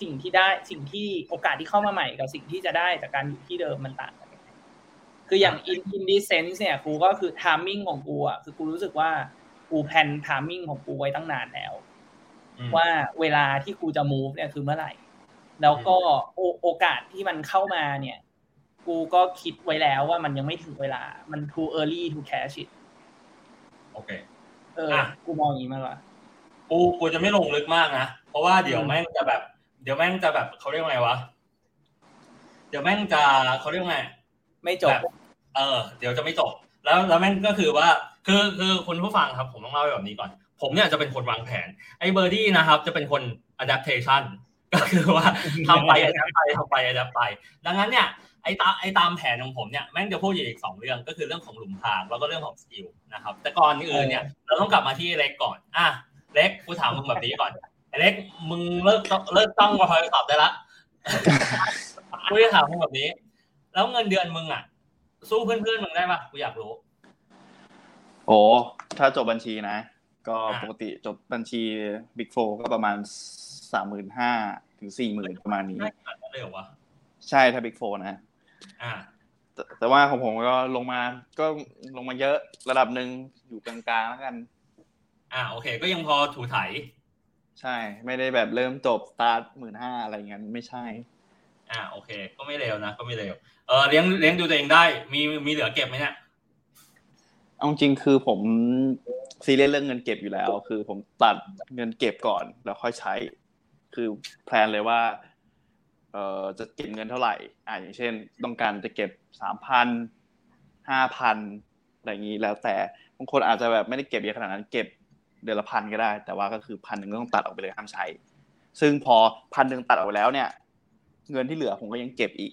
สิ่งที่ได้สิ่งที่โอกาสที่เข้ามาใหม่กับสิ่งที่จะได้จากการอยู่ที่เดิมมันต่างกันคืออย่าง in this sense เนี่ยกูก็คือ timing ของกูอ่ะคือกูรู้สึกว่ากูแพลน timing ของกูไว้ตั้งนานแล้วว่าเวลาที่กูจะ move เนี่ยคือเมื่อไหร่แล้วก็โอกาสที่มันเข้ามาเนี่ยกูก็คิดไว้แล้วว่ามันยังไม่ถึงเวลามัน too early to catch it โอเคกูมองอย่างนี้มากกว่ากูจะไม่ลงลึกมากนะเพราะว่าเดี๋ยวแม่งจะแบบเขาเรียกไงวะเดี๋ยวแม่งจะเขาเรียกไงไม่จบเดี๋ยวจะไม่จบแล้วแม่งก็คือว่าคือคุณผู้ฟังครับผมต้องเล่าแบบนี้ก่อนผมเนี่ยจะเป็นคนวางแผนไอ้เบอร์ดี้นะครับจะเป็นคน adaptation ก็คือว่าทำไป ดังนั้นเนี่ยไอ้ตามแผนของผมเนี่ยแม่งจะพูดอยู่อีก2เรื่องก็คือเรื่องของหลุมพรางแล้วก็เรื่องของสกิลนะครับแต่ก่อนอื่นเนี่ยเราต้องกลับมาที่เล็กก่อนเล็กกูถามมึงแบบนี้ก่อนเล็กมึงเลิกต้องมาพอยสอบได้ละกูจะถามมึงแบบนี้แล้วเงินเดือนมึงอ่ะสู้เพื่อนๆมึงได้ป่ะกูอยากรู้โอ้ถ้าจบบัญชีนะก็ปกติจบบัญชี Big 4 ก็ประมาณ 35,000 ถึง 40,000 ประมาณนี้ได้เหรอวะใช่ถ้า Big 4 นะแต่ว่าของผมก็ลงมาเยอะระดับนึงอยู่กลางๆแล้วกันโอเคก็ยังพอถูไถใช่ไม่ได้แบบเริ่มจบสตาร์ท 15,000 อะไรงั้นไม่ใช่โอเคก็ไม่เร็วนะก็ไม่เร็วเลี้ยงดูตัวเองได้มีเหลือเก็บมั้ยเนี่ยเอาจริงคือผมซีเรียสเรื่องเงินเก็บอยู่แล้วคือผมตัดเงินเก็บก่อนแล้วค่อยใช้คือแพลนเลยว่าจะเก็บเงินเท่าไหร่อย่างเช่นต้องการจะเก็บ 3,000 5,000 อะไรอย่างงี้แล้วแต่บางคนอาจจะแบบไม่ได้เก็บเยอะขนาดนั้นเก็บเดือนละพันก็ได้แต่ว่าก็คือ 1,000 นึงต้องตัดออกไปเลยห้ามใช้ซึ่งพอ 1,000 นึงตัดออกไปแล้วเนี่ยเงินที่เหลือผมก็ยังเก็บอีก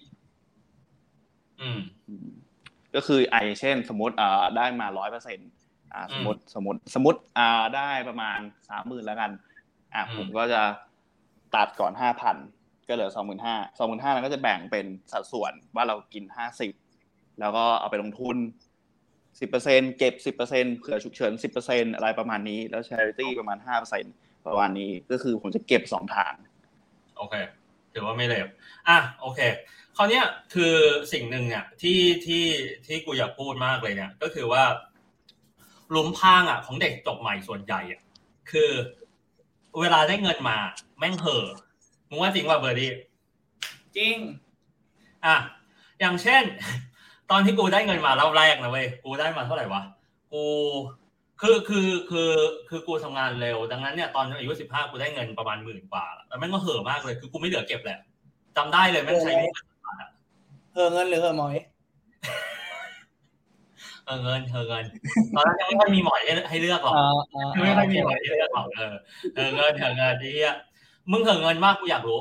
ก็คือเช่นสมมุติได้มา 100% สมมุติได้ประมาณ 30,000 แล้วกันผมก็จะตัดก่อน 5,000 ก็เหลือ 25,000 แล้วก็จะแบ่งเป็นสัดส่วนว่าเรากิน50แล้วก็เอาไปลงทุน 10% เก็บ 10% เผื่อฉุกเฉิน 10% อะไรประมาณนี้แล้ว charity ประมาณ 5% ประมาณนี้ก็คือผมจะเก็บ2ทางโอเคถือว่าไม่เร็วโอเคคราวเนี้ยคือสิ่งหนึ่งเนี่ยที่กูอยากพูดมากเลยเนี่ยก็คือว่าหลุมพรางของเด็กจบใหม่ส่วนใหญ่คือเวลาได้เงินมาแม่งเห่อมึงว่าจริงป่ะเบอร์ดี้จริงอย่างเช่นตอนที่กูได้เงินมารอบแรกนะเว้ยกูได้มาเท่าไหร่วะกูคือกูทำงานเร็วดังนั้นเนี่ยตอนอายุ15กูได้เงินประมาณ 10,000 กว่าแล้วแม่งก็เห่อมากเลยคือกูไม่เหลือเก็บแหละจำได้เลยแม่งใช้นี่เห่อเงินหรือเห่อหมอยเห่อเงินตอนนั้นยังไม่ค่อยมีหมอยให้เลือกหรอกไม่ค่อยมีหมอยให้เลือกหรอกเห่อเงินไอ้เหี้ยมึงเห่อเงินมากกูอยากรู้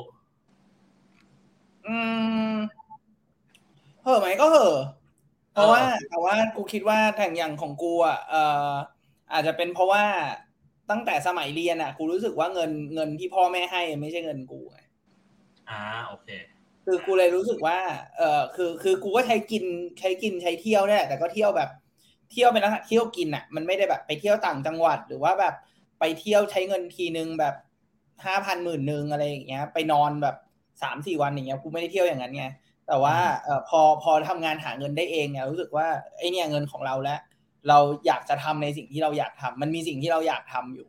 เห่อไหมก็เห่อเพราะว่ากูคิดว่าทางอย่างของกูอ่ะอาจจะเป็นเพราะว่าตั้งแต่สมัยเรียนอ่ะกูรู้สึกว่าเงินที่พ่อแม่ให้ไม่ใช่เงินกูไงโอเคคือกูเลยรู้สึกว่าคือกูก็ใช้กินใช้เที่ยวเนี่ยแต่ก็เที่ยวแบบเที่ยวเป็นลักษณะเที่ยวกินอ่ะมันไม่ได้แบบไปเที่ยวต่างจังหวัดหรือว่าแบบไปเที่ยวใช้เงินทีนึงแบบ 5,000 หมื่นนึงอะไรอย่างเงี้ยไปนอนแบบ 3-4 วันอย่างเงี้ยกูไม่ได้เที่ยวอย่างนั้นไงแต่ว่าพอทำงานหาเงินได้เองเนี่ยรู้สึกว่าไอ้เนี่ยเงินของเราแล้วเราอยากจะทำในสิ่งที่เราอยากทำมันมีสิ่งที่เราอยากทำอยู่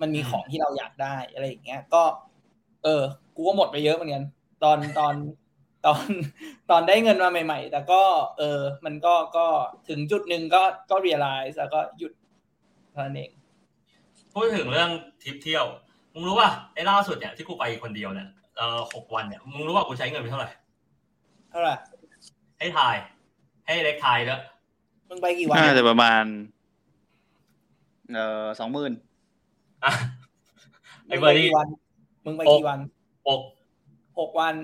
มันมีของที่เราอยากได้อะไรอย่างเงี้ยก็กูก็หมดไปเยอะเหมือนกันตอนได้เงินมาใหม่ๆแต่ก็มันก็ถึงจุดนึงก็ realize แล้วก็หยุดเท่านั้นเองพูดถึงเรื่องทริปเที่ยวมึงรู้ป่ะไอ้ล่าสุดเนี่ยที่กูไปคนเดียวเนี่ย6วันเนี่ยมึงรู้ป่ะกูใช้เงินไปเท่าไหร่ให้ถ่ายให้เล็กถ่ายแล้วมึงไปกี่วันน่าจะประมาณ20,000อ่ะไอ้เบอร์นี่มึงไปกี่วัน6วัน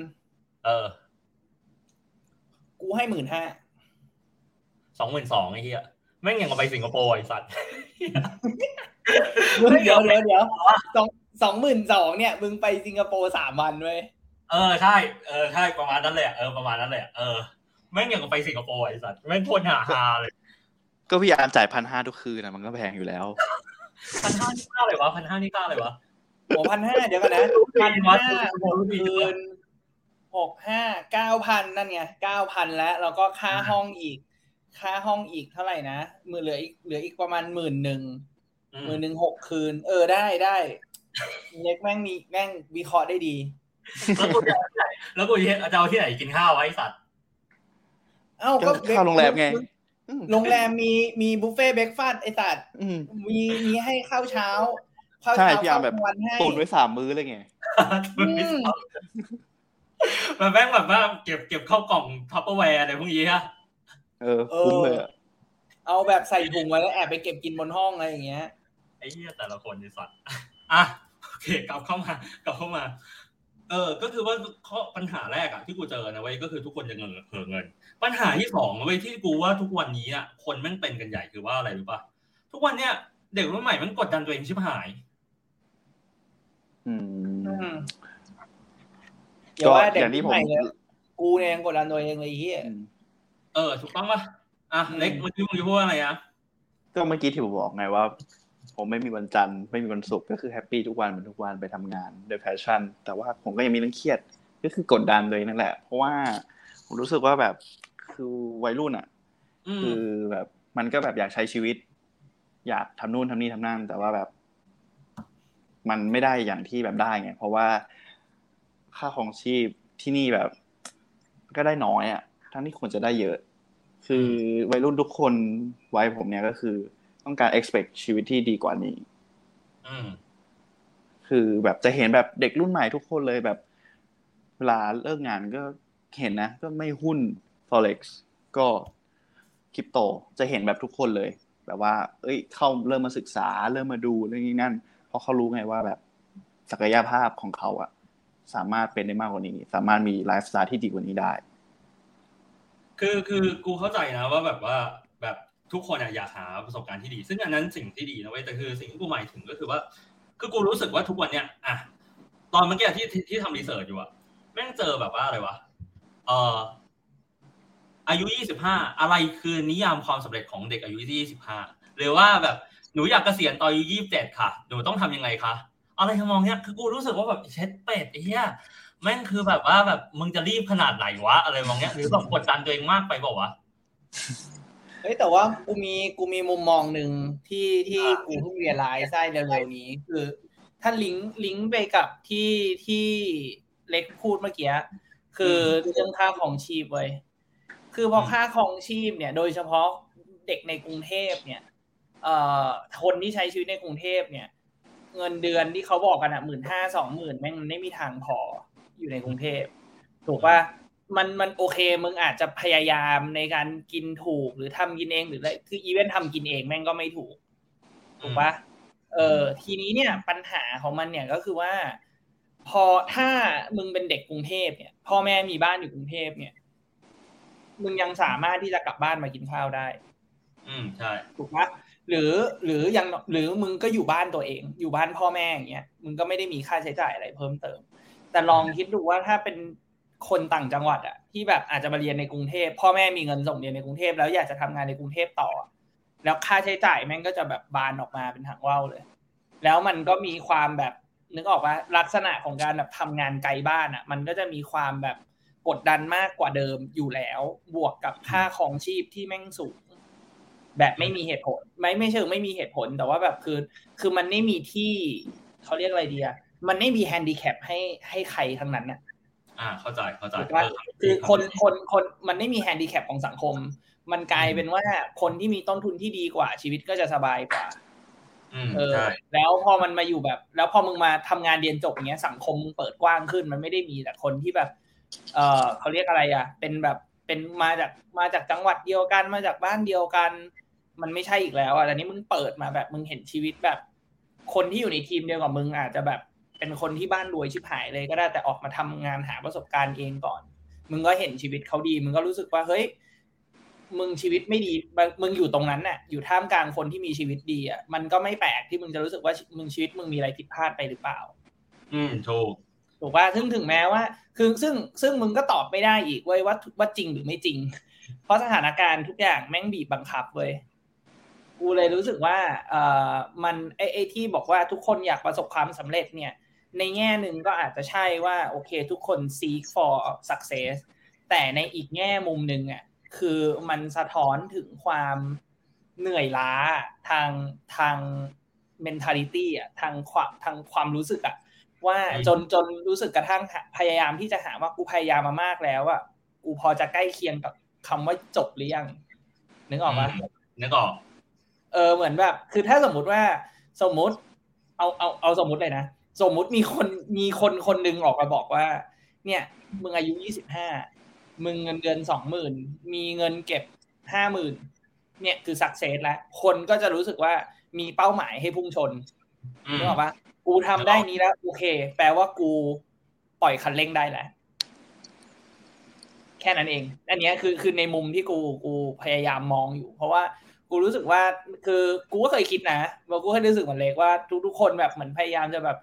กูให้ 15,000 22,000ไอ้เหี้ยแม่งยังเอาไปสิงคโปร์ไอ้สัตว์เดี๋ยว 22,000 เนี่ยมึงไปสิงคโปร์3วันเว้ยใช่ใช่ประมาณนั้นแหละประมาณนั้นแหละแม่งยังเอาไปสิงคโปร์ไอ้สัตว์แม่งโคตรหาเลยก็พี่อาร์มจ่าย 1,500 ทุกคืนน่ะมันก็แพงอยู่แล้ว 1,500 นี่ค่าอะไรวะ 1,500 นี่ค่าอะไรวะโอ้ 1,500 เดี๋ยวก่อนนะ 1,500 คืน65 9,000 นั่นไง 9,000 แล้วก็ค่าห้องอีกเท่าไหร่นะเหลืออีกประมาณ 11,000 6คืนได้เล็กแม่งวิเคราะห์ได้ดีแล้วกูจะเอาที่ไหนกินข้าวไอ้สัตว์เอ้าก็ข้าวโรงแรมไงโรงแรมมีบุฟเฟ่ต์เบรคฟาสต์ไอ้สัตว์มีให้ข้าวเช้าใช่พี่อาร์มแบบตุนไว้3มื้อเลยไงมันแม่งแบบว่าเก็บเข้ากล่องทัพเปอร์แวร์อะไรพวกนี้ฮะคุ้มเลยเอาแบบใส่ถุงไว้แล้วแอบไปเก็บกินบนห้องอะไรอย่างเงี้ยไอ้เหี้ยแต่ละคนไอ้สัตว์อ่ะโอเคกลับเข้ามาก็คือว่าปัญหาแรกอ่ะที่กูเจอนะเว้ยก็คือทุกคนจะเงินปัญหาที่2เว้ยที่กูว่าทุกวันนี้อ่ะคนแม่งเป็นกันใหญ่คือว่าอะไรรู้ป่ะทุกวันเนี้ยเด็กรุ่นใหม่มันกดดันตัวเองชิบหายอย่าว่าเด็กรุ่นใหม่เลยกูเนี่ยยังกดดันตัวเองเลยไอ้เหี้ยถูกต้องป่ะอ่ะเล็กมึงจะพูดอะไรอ่ะก็เมื่อกี้ที่ผมบอกไงว่าผมไม่มีวันจันทร์ไม่มีวันศุกร์ก็คือแฮปปี้ทุกวันเหมือนทุกวันไปทำงานโดยแพชชั่นแต่ว่าผมก็ยังมีเรื่องเครียดก็คือกดดันเลยนั่นแหละเพราะว่าผมรู้สึกว่าแบบคือวัยรุ่นอ่ะคือแบบมันก็แบบอยากใช้ชีวิตอยากทำนู่นทำนี่ทำนั่นแต่ว่าแบบมันไม่ได้อย่างที่แบบได้ไงเพราะว่าค่าของชีพที่นี่แบบก็ได้น้อยอ่ะทั้งที่ควรจะได้เยอะคือวัยรุ่นทุกคนวัยผมเนี่ยก็คือต้องการ expect ชีวิตที่ดีกว่านี้คือแบบจะเห็นแบบเด็กรุ่นใหม่ทุกคนเลยแบบเวลาเลิกงานก็เห็นนะก็ไม่หุ้น Forex ก็คริปโตจะเห็นแบบทุกคนเลยแบบว่าเอ้ยเข้าเริ่มมาศึกษาเริ่มมาดูเรื่องนี้นั่นเพราะเขารู้ไงว่าแบบศักยภาพของเขาอะสามารถเป็นได้มากกว่านี้สามารถมีไลฟ์สไตล์ที่ดีกว่านี้ได้คือกูเข้าใจนะว่าแบบทุกคนอยากหาประสบการณ์ที่ดีซึ่งอันนั้นสิ่งที่ดีนะเว้ยแต่คือสิ่งที่กูหมายถึงก็คือว่าคือกูรู้สึกว่าทุกวันเนี้ยอ่ะตอนเมื่อกี้ที่ทำรีเสิร์ชอยู่อะแม่งเจอแบบว่าอะไรวะอายุ25อะไรคือนิยามความสำเร็จของเด็กอายุ25หรือว่าแบบหนูอยากเกษียณตอนอายุ27ค่ะหนูต้องทำยังไงคะอะไรที่มองเนี่ยคือกูรู้สึกว่าแบบเช็ดเป็ดไอ้เหี้ยแม่งคือแบบว่าแบบมึงจะรีบขนาดไหนวะอะไรมองเนี้ยหรือแบบกดดันตัวเองมากไปเปล่าวะเฮ้ยแต่ว่ากูมีมุมมองนึงที่กูเพิ่งเรียนรู้ได้เร็วๆนี้คือถ้าลิงก์ไปกับที่เล็กพูดเมื่อกี้คือเรื่องค่าของชีพเว้ยคือพอค่าของชีพเนี่ยโดยเฉพาะเด็กในกรุงเทพเนี่ยคนที่ใช้ชีวิตในกรุงเทพเนี่ยเงินเดือนที่เขาบอกกันอ่ะ 15,000 20,000 แม่งมันไม่มีทางพออยู่ในกรุงเทพถูกป่ะมันโอเคมึงอาจจะพยายามในการกินถูกหรือทำกินเองหรืออะไรคืออีเวนต์ทำกินเองแม่งก็ไม่ถูกป่ะทีนี้เนี่ยปัญหาของมันเนี่ยก็คือว่าพอถ้ามึงเป็นเด็กกรุงเทพเนี่ยพ่อแม่มีบ้านอยู่กรุงเทพเนี่ย มึงยังสามารถที่จะกลับบ้านมากินข้าวได้ใช่ถูกปะหรือยังหรือมึงก็อยู่บ้านตัวเองอยู่บ้านพ่อแม่อย่างเงี้ยมึงก็ไม่ได้มีค่าใช้จ่ายอะไรเพิ่มเติมแต่ลองคิดดูว่าถ้าเป็นคนต่างจังหวัดอ่ะที่แบบอาจจะมาเรียนในกรุงเทพพ่อแม่มีเงินส่งเรียนในกรุงเทพแล้วอยากจะทำงานในกรุงเทพต่อแล้วค่าใช้จ่ายแม่งก็จะแบบบานออกมาเป็นหางว่าวเลยแล้วมันก็มีความแบบนึกออกปะลักษณะของการแบบทำงานไกลบ้านอ่ะมันก็จะมีความแบบกดดันมากกว่าเดิมอยู่แล้วบวกกับค่าครองชีพที่แม่งสูงแบบไม่มีเหตุผลไม่เชิงไม่มีเหตุผลแต่ว่าแบบคือมันไม่มีที่เขาเรียกอะไรดีอ่ะมันไม่มีแฮนดิแคปให้ใครทั้งนั้นน่ะเข้าใจคือคนมันไม่มีแฮนดิแคปของสังคมมันกลายเป็นว่าคนที่มีต้นทุนที่ดีกว่าชีวิตก็จะสบายกว่าแล้วพอมันมาอยู่แบบแล้วพอมึงมาทำงานเรียนจบอย่างเงี้ยสังคมมึงเปิดกว้างขึ้นมันไม่ได้มีแต่คนที่แบบเขาเรียกอะไรอ่ะเป็นแบบเป็นมาจากจังหวัดเดียวกันมาจากบ้านเดียวกันมันไม่ใช่อีกแล้วอ่ะแต่นี้มึงเปิดมาแบบมึงเห็นชีวิตแบบคนที่อยู่ในทีมเดียวกับมึงอาจจะแบบเป็นคนที่บ้านรวยชิบหายเลยก็ได้แต่ออกมาทำงานหาประสบการณ์เองก่อนมึงก็เห็นชีวิตเขาดีมึงก็รู้สึกว่าเฮ้ยมึงชีวิตไม่ดีมึงอยู่ตรงนั้นน่ะอยู่ท่ามกลางคนที่มีชีวิตดีอ่ะมันก็ไม่แปลกที่มึงจะรู้สึกว่ามึงชีวิตมึงมีอะไรผิดพลาดไปหรือเปล่าถูกป่ะถึงแม้ว่าคือซึ่งมึงก็ตอบไม่ได้อีกเว้ยว่าจริงหรือไม่จริงเพราะสถานการณ์ทุกอย่างแม่งบีบบังคับเว้ยกูเลยรู้สึกว่ามันไอ้ที่บอกว่าทุกคนอยากประสบความสำเร็จเนี่ยในแง่หนึ่งก็อาจจะใช่ว่าโอเคทุกคน seek for success แต่ในอีกแง่มุมหนึ่งอ่ะคือมันสะท้อนถึงความเหนื่อยล้าทาง mentality อ่ะทางความรู้สึกอ่ะว่าจนรู้สึกกระทั่งพยายามที่จะหาว่ากูพยายามมามากแล้วอ่ะกูพอจะใกล้เคียงกับคำว่าจบหรือยังนึกออกปะนึกออกเหมือนแบบคือถ้าสมมติเอาสมมติเลยนะสมมติมีคนคนนึงออกมาบอกว่าเนี่ยมึงอายุ25มึงเงินเดือน 20,000 มีเงินเก็บ 50,000 เนี่ยคือสักเซสแล้วคนก็จะรู้สึกว่ามีเป้าหมายให้พุ่งชนรู้ป่ะกูทำได้นี้แล้วโอเคแปลว่ากูปล่อยคันเร่งได้แล้วแค่นั้นเองอันนี้คือในมุมที่กูพยายามมองอยู่เพราะว่ากูรู้สึกว่าคือกูก็เคยคิดนะว่ากูเคยรู้สึกเหมือนเล็กว่าทุกคนแบบเหมือนพยายามจะแบบ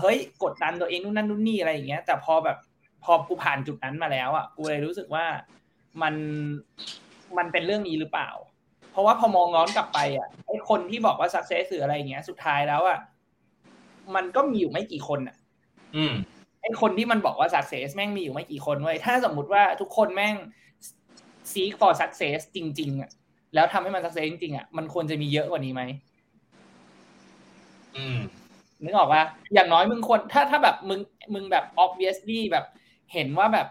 เฮ้ยกดดันตัวเองนู่นนั่นนู่นนี่อะไรอย่างเงี้ยแต่พอแบบพอกูผ่านจุดนั้นมาแล้วอ่ะกูเลยรู้สึกว่ามันเป็นเรื่องนี้หรือเปล่าเพราะว่าพอมองย้อนกลับไปอ่ะไอ้คนที่บอกว่า success หรืออะไรอย่างเงี้ยสุดท้ายแล้วอ่ะมันก็มีอยู่ไม่กี่คนอ่ะไอ้คนที่มันบอกว่า success แม่งมีอยู่ไม่กี่คนเว้ยถ้าสมมุติว่าทุกคนแม่ง seek for success จริงๆอ่ะแล้วทำให้มันสักเซสจริงๆอ่ะมันควรจะมีเยอะกว่านี้ไหมนึกออกป่ะอย่างน้อยมึงควรถ้าแบบมึงแบบ obviously แบบเห็นว่าแบบ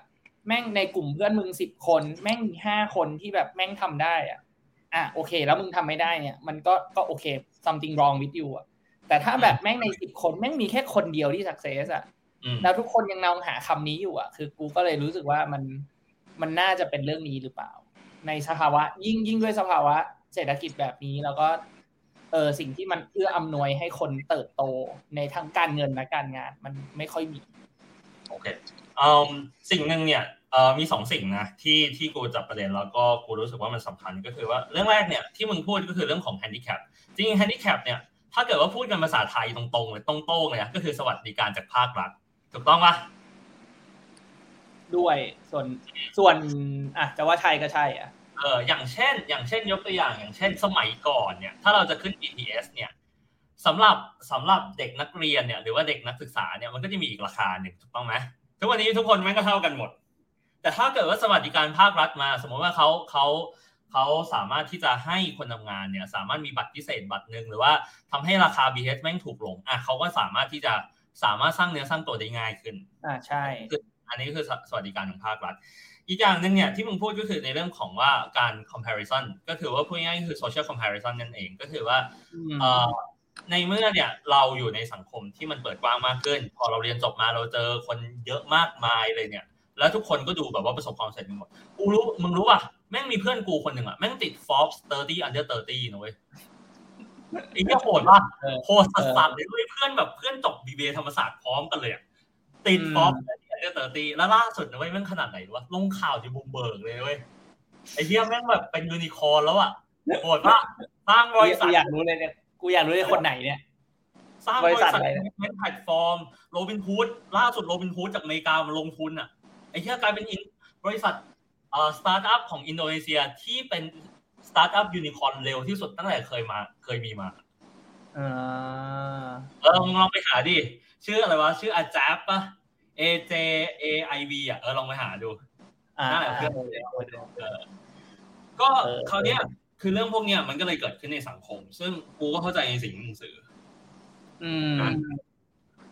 แม่งในกลุ่มเพื่อนมึง10คนแม่งมี5คนที่แบบแม่งทำได้อ่ะโอเคแล้วมึงทำไม่ได้เนี่ยมันก็โอเค something wrong with you อ่ะแต่ถ้าแบบแม่งใน10คนแม่งมีแค่คนเดียวที่สักเซสอ่ะแล้วทุกคนยังมองหาคำนี้อยู่อ่ะคือกูก็เลยรู้สึกว่ามันน่าจะเป็นเรื่องนี้หรือเปล่าในสภาวะยิ่งด้วยสภาวะเศรษฐกิจแบบนี้แล้วก็สิ่งที่มันเอื้ออำนวยให้คนเติบโตในทางการเงินและการงานมันไม่ค่อยมีโอเคสิ่งนึงเนี่ยมี2สิ่งนะที่กูจับประเด็นแล้วก็กูรู้สึกว่ามันสำคัญก็คือว่าเรื่องแรกเนี่ยที่มึงพูดก็คือเรื่องของแฮนดิแคปจริงแฮนดิแคปเนี่ยถ้าเกิดว่าพูดกันภาษาไทยตรงๆเลยต้องโต้งเลยนะก็คือสวัสดิการจากภาครัฐถูกต้องป่ะด้วยส่วนจะว่าใช่ก็ใช่อย่างเช่นยกตัวอย่างอย่างเช่นสมัยก่อนเนี่ยถ้าเราจะขึ้น BTS เนี่ยสำหรับเด็กนักเรียนเนี่ยหรือว่าเด็กนักศึกษาเนี่ยมันก็จะมีอีกราคานึงถูกต้องมั้ยทุกวันนี้ทุกคนแม่งก็เท่ากันหมดแต่ถ้าเกิดว่าสวัสดิการภาครัฐมาสมมติว่าเขาสามารถที่จะให้คนทำงานเนี่ยสามารถมีบัตรพิเศษบัตรนึงหรือว่าทำให้ราคา BTS แม่งถูกลงเขาก็สามารถสร้างเนื้อสร้างตัวได้ง่ายขึ้นใช่อันนี้คือสวัสดิการของภาครัฐอีกอย่างนึงเนี่ยที่มึงพูดก็คือในเรื่องของว่าการ comparison ก็คือว่าพูดง่ายๆคือ social comparison นั่นเองก็คือว่าในเมื่อเนี่ยเราอยู่ในสังคมที่มันเปิดกว้างมากขึ้นพอเราเรียนจบมาเราเจอคนเยอะมากมายเลยเนี่ยแล้วทุกคนก็ดูแบบว่าประสบความสำเร็จหมดมึงรู้ป่ะแม่งมีเพื่อนกูคนนึงอ่ะแม่งติด Forbes 30 under 30นะเว้ยไอ้เหี้ยโหดมากโหดสัสๆเลยด้วยเพื่อนจบ BBA ธรรมศาสตร์พร้อมกันเลยอ่ะติด Forbes 30แล้วล่าสุดนะเว้ยมันขนาดไหนวะลงข่าวอยู่บูมเบิร์กเลยเว้ย ไอ้เหี้ยแม่งแบบเป็นยูนิคอร์นแล้วอ่ะโหดป่ะสร้างบริษัทอยากรู้เลยเนี่ยกูอยากรู้ไอ้คนไหนเนี่ยสร้างบริษัทอะไรเป็นแพลตฟอร์มโรบินฮูดล่าสุดโรบินฮูดจากอเมริกามาลงทุนอ่ะไอ้เหี้ยกลายเป็นบริษัทสตาร์ทอัพของอินโดนีเซียที่เป็นสตาร์ทอัพยูนิคอร์นเร็วที่สุดตั้งแต่เคยมีมาลองไปหาดิชื่ออะไรวะชื่ออาจับป่ะ AJAIV อ่ะลองไปหาดูนั่นแหละก็คราวเนี้ยคือเรื่องพวกเนี้ยมันก็เลยเกิดขึ้นในสังคมซึ่งกูก็เข้าใจในสิ่งหนังสือ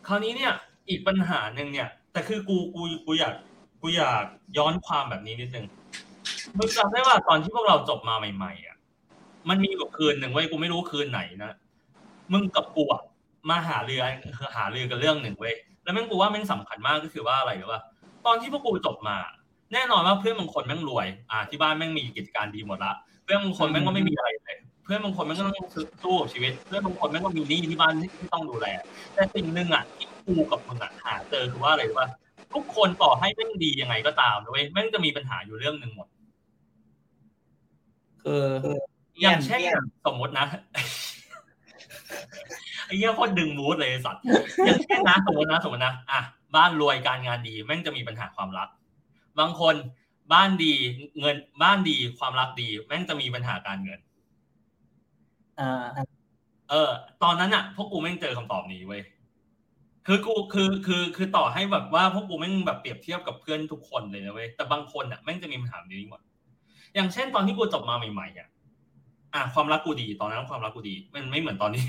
คราวนี้เนี่ยอีกปัญหานึงเนี่ยแต่คือกูอยากย้อนความแบบนี้นิดนึงมึงจำได้ว่าตอนที่พวกเราจบมาใหม่ๆอ่ะมันมีอยู่คืนนึงเว้ยกูไม่รู้คืนไหนนะมึงกับกูอ่ะมาหาเรือกันเรื่องนึงเว้ยแล้วแม่งกูว่าแม่งสำคัญมากก็คือว่าอะไรรู้ป่ะตอนที่พวกกูจบมาแน่นอนว่าเพื่อนบางคนแม่งรวยที่บ้านแม่งมีกิจการดีหมดละเพื่อนบางคนแม่งก็ไม่มีอะไรเลยเพื่อนบางคนแม่งก็ต้องสู้กับชีวิตเพื่อนบางคนแม่งก็มีหนี้ที่บ้านที่ต้องดูแลแต่สิ่งนึงอ่ะที่กูกับมึงอ่ะหาเจอคือว่าอะไรรู้ป่ะทุกคนต่อให้แม่งดียังไงก็ตามนะเว้ยแม่งจะมีปัญหาอยู่เรื่องนึงหมดอย่างเช่นสมมตินะไอ้เหี้ยโคตรดึงมูดเลยไอ้สัตว์อย่างเช่นนะสมมตินะอ่ะบ้านรวยการงานดีแม่งจะมีปัญหาความรักบางคนบ้านดีเงินบ้านดีความรักดีแม่งจะมีปัญหาการเงินตอนนั้นน่ะพวกกูแม่งเจอคำตอบนี้เว้ยคือกูคือต่อให้แบบว่าพวกกูแม่งแบบเปรียบเทียบกับเพื่อนทุกคนเลยนะเว้ยแต่บางคนน่ะแม่งจะมีปัญหานี้หมดอย่างเช่นตอนที่กูจบมาใหม่ๆอ่ะความรักกูดีตอนนั้นความรักกูดีมันไม่เหมือนตอนนี้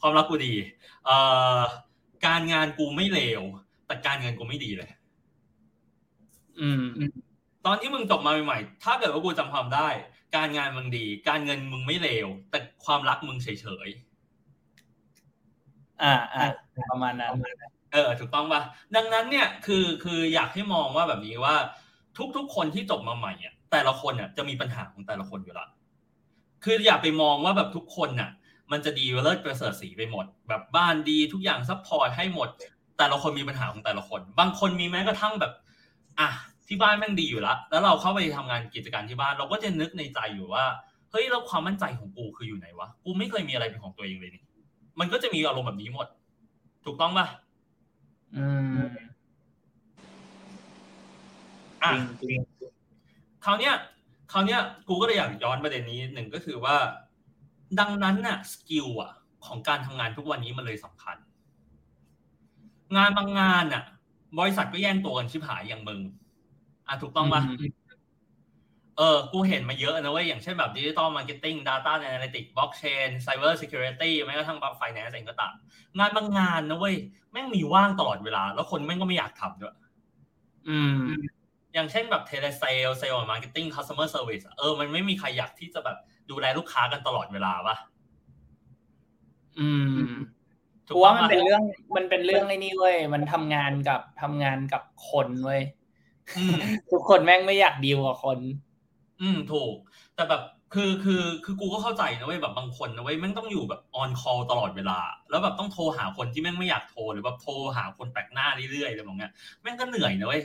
ความรักกูดีการงานกูไม่เลวแต่การเงินกูไม่ดีเลยตอนที่มึงจบมาใหม่ๆถ้าเกิดว่ากูจำความได้การงานมึงดีการเงินมึงไม่เลวแต่ความรักมึงเฉยๆประมาณนั้นถูกต้องป่ะดังนั้นเนี่ยคืออยากให้มองว่าแบบนี้ว่าทุกๆคนที่จบมาใหม่เนี่ยแต่ละคนเนี่ยจะมีปัญหาของแต่ละคนอยู่ละคืออย่าไปมองว่าแบบทุกคนน่ะมันจะดีเลิศประเสริฐศรีไปหมดแบบบ้านดีทุกอย่างซัพพอร์ตให้หมดแต่ละคนมีปัญหาของแต่ละคนบางคนมีแม้กระทั่งแบบที่บ้านแม่งดีอยู่แล้วเราเข้าไปทำงานกิจการที่บ้านเราก็จะนึกในใจอยู่ว่าเฮ้ยแล้วความมั่นใจของกูคืออยู่ไหนวะกูไม่เคยมีอะไรเป็นของตัวเองเลยนี่มันก็จะมีอารมณ์แบบนี้หมดถูกต้องป่ะคราวเนี้ยกูก็เลยอยากย้อนประเด็นนี้นิดนึงก็คือว่าดังนั้นน่ะสกิลอ่ะของการทำงานทุกวันนี้มันเลยสำคัญงานบางงานน่ะบริษัทก็แย่งตัวกันชิบหายอย่างมึงถูกต้องป่ะกูเห็นมาเยอะนะเว้ยอย่างเช่นแบบ Digital Marketing Data Analytics Blockchain Cyber Security แม้กระทั่ง Finance เองก็ตามงานบางงานนะเว้ยแม่งมีว่างตลอดเวลาแล้วคนแม่งก็ไม่อยากทำด้วยอย่างเช่นแบบ Telesales Sales and Marketing Customer Service มันไม่มีใครอยากที่จะแบบดูแลลูกค้ากันตลอดเวลาป่ะถูกว่ามันเป็นเรื่องไอ้นี่เว้ยมันทำงานกับคนเว้ยทุกคนแม่งไม่อยากดีลกับคนถูกแต่แบบคือกูก็เข้าใจนะเว้ยแบบบางคนนะเว้ยแม่งต้องอยู่แบบ on call ตลอดเวลาแล้วแบบต้องโทรหาคนที่แม่งไม่อยากโทรหรือแบบโทรหาคนแปลกหน้าเรื่อยๆอะไรแบบเนี้ยแม่งก็เหนื่อยนะเว้ย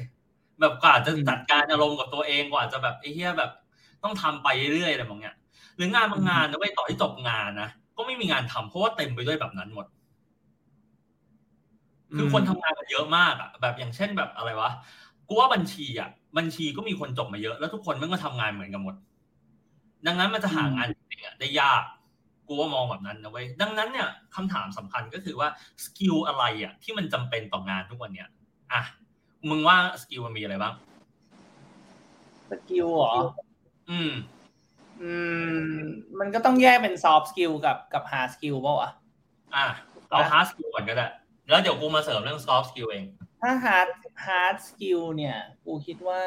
แบบกว่าจะจัดการอารมณ์กับตัวเองกว่าจะแบบไอ้เหี้ยแบบต้องทำไปเรื่อยๆอะไรแบบเนี้ยหรืองานบางงานนะเว้ยต่อให้จบงานนะก็ไม่มีงานทำเพราะว่าเต็มไปด้วยแบบนั้นหมดคือคนทำงานกันเยอะมากอ่ะแบบอย่างเช่นแบบอะไรวะกูว่าบัญชีก็มีคนจบมาเยอะแล้วทุกคนมันก็ทำงานเหมือนกันหมดดังนั้นมันจะหางานได้ยากกูว่ามองแบบนั้นนะเว้ยดังนั้นเนี่ยคำถามสำคัญก็คือว่าสกิลอะไรอ่ะที่มันจำเป็นต่องานทุกวันเนี้ยมึงว่าสกิลมันมีอะไรบ้างสกิลเหรอมันก็ต้องแยกเป็นซอฟต์สกิลกับฮาร์ดสกิลป่ะวะเอาฮาร์ดสกิลก่อนก็ได้แล้วเดี๋ยวกูมาเสริมเรื่องซอฟต์สกิลเองถ้าฮาร์ดสกิลเนี่ยกูคิดว่า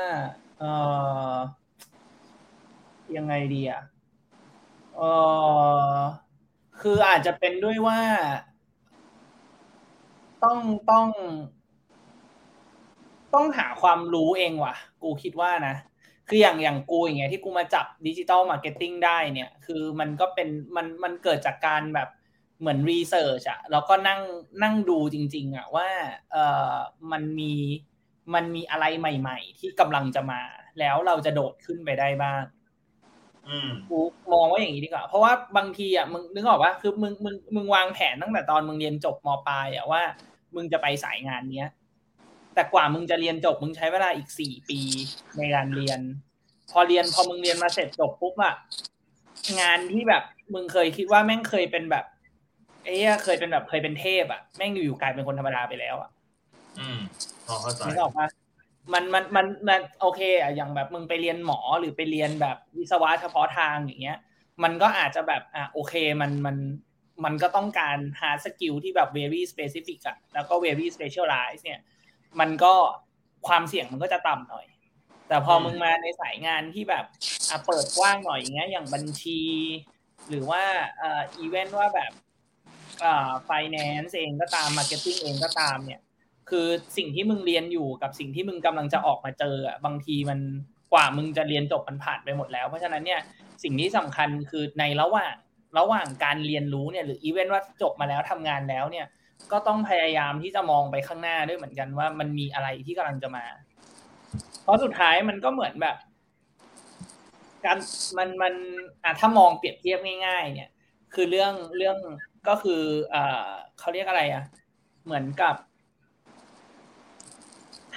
ยังไงดีอ่ะคืออาจจะเป็นด้วยว่าต้องหาความรู้เองว่ะกูคิดว่านะคืออย่างกูอย่างเงี้ยที่กูมาจับ Digital Marketing ได้เนี่ยคือมันก็เป็นมันเกิดจากการแบบเหมือน research อ่ะแล้วก็นั่งดูจริงๆอ่ะว่ามันมีอะไรใหม่ๆที่กำลังจะมา แล้วเราจะโดดขึ้นไปได้บ้างกูมองว่าอย่างนี้ดีกว่าเพราะว่าบางทีอ่ะมึงนึกออกป่ะคือมึงวางแผนตั้งแต่ตอนมึงเรียนจบม.ปลายอ่ะว่ามึงจะไปสายงานเนี้ยแต่กว่ามึงจะเรียนจบมึงใช้เวลาอีก4ปีในการเรียนพอมึงเรียนมาเสร็จจบปุ๊บอ่ะงานที่แบบมึงเคยคิดว่าแม่งเคยเป็นแบบไอ้เคยเป็นแบบเคยเป็นเทพอ่ะแม่งอยู่กลายเป็นคนธรรมดาไปแล้วอ่ะพอเข้าใจนึกออกป่ะมันโอเคอ่ะอย่างแบบมึงไปเรียนหมอหรือไปเรียนแบบวิศวะเฉพาะทางอย่างเงี้ยมันก็อาจจะแบบอ่ะโอเคมันก็ต้องการ hard skill ที่แบบ very specific อ่ะแล้วก็ very specialize เนี่ยมันก็ความเสี่ยงมันก็จะต่ำหน่อยแต่พอมึงมาในสายงานที่แบบอ่ะเปิดกว้างหน่อยอย่างเงี้ยอย่างบัญชีหรือว่าอีเวนต์ว่าแบบfinance เองก็ตาม marketing เองก็ตามเนี่ยคือสิ่งที่มึงเรียนอยู่กับสิ่งที่มึงกำลังจะออกมาเจออ่ะบางทีมันกว่ามึงจะเรียนจบมันผ่านไปหมดแล้วเพราะฉะนั้นเนี่ยสิ่งที่สำคัญคือในระหว่างการเรียนรู้เนี่ยหรืออีเวนต์ว่าจบมาแล้วทำงานแล้วเนี่ยก็ต้องพยายามที่จะมองไปข้างหน้าด้วยเหมือนกันว่ามันมีอะไรที่กำลังจะมาเพราะสุดท้ายมันก็เหมือนแบบการมันถ้ามองเปรียบเทียบง่ายๆเนี่ยคือเรื่องก็คือเขาเรียกอะไรอ่ะเหมือนกับ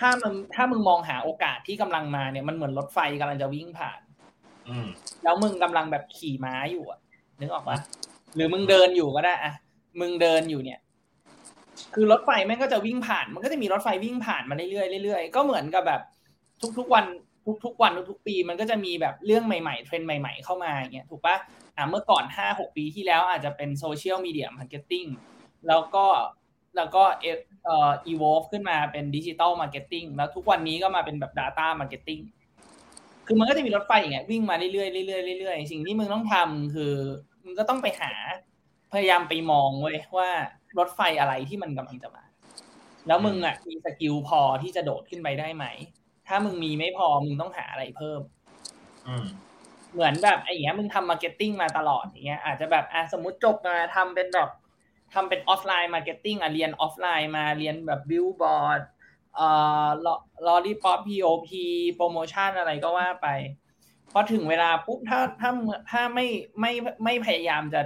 ถ้ามึงมองหาโอกาสที่กำลังมาเนี่ยมันเหมือนรถไฟกำลังจะวิ่งผ่านแล้วมึงกำลังแบบขี่ม้าอยู่อ่ะนึกออกปะหรือมึงเดินอยู่ก็ได้อ่ะมึงเดินอยู่เนี่ยคือรถไฟแม่งก็จะวิ่งผ่านมันก็จะมีรถไฟวิ่งผ่านมาเรื่อยๆเรื่อยๆก็เหมือนกับแบบทุกวันทุกปีมันก็จะมีแบบเรื่องใหม่ๆเทรนด์ใหม่ๆเข้ามาอย่างเงี้ยถูกปะเมื่อก่อน 5-6 ปีที่แล้วอาจจะเป็นโซเชียลมีเดียมาร์เก็ตติ้งแล้วก็evolve ขึ้นมาเป็น digital marketing แล้วทุกวันนี้ก็มาเป็นแบบ data marketing คือมันก็จะมีรถไฟอย่างเงี้ยวิ่งมาเรื่อยๆเรื่อยๆเรื่อยๆสิ่งที่มึงต้องทำคือมึงก็ต้องไปหาพยายามไปมองเว้ยว่ารถไฟอะไรที่มันกำลังจะมาแล้วมึงอ่ะมีสกิลพอที่จะโดดขึ้นไปได้ไหมถ้ามึงมีไม่พอมึงต้องหาอะไรเพิ่มเหมือนแบบไอ้อย่างเงี้ยมึงทำ marketing มาตลอดอย่างเงี้ยอาจจะแบบสมมติจบมาทำเป็นออฟไลน์มาร์เก็ตติ้งเรียนออฟไลน์มาเรียนแบบบิลบอร์ดลอรี่ป๊อป POP โปรโมชั่นอะไรก็ว่าไปพอถึงเวลาปุ๊บถ้าไม่พยายามจะ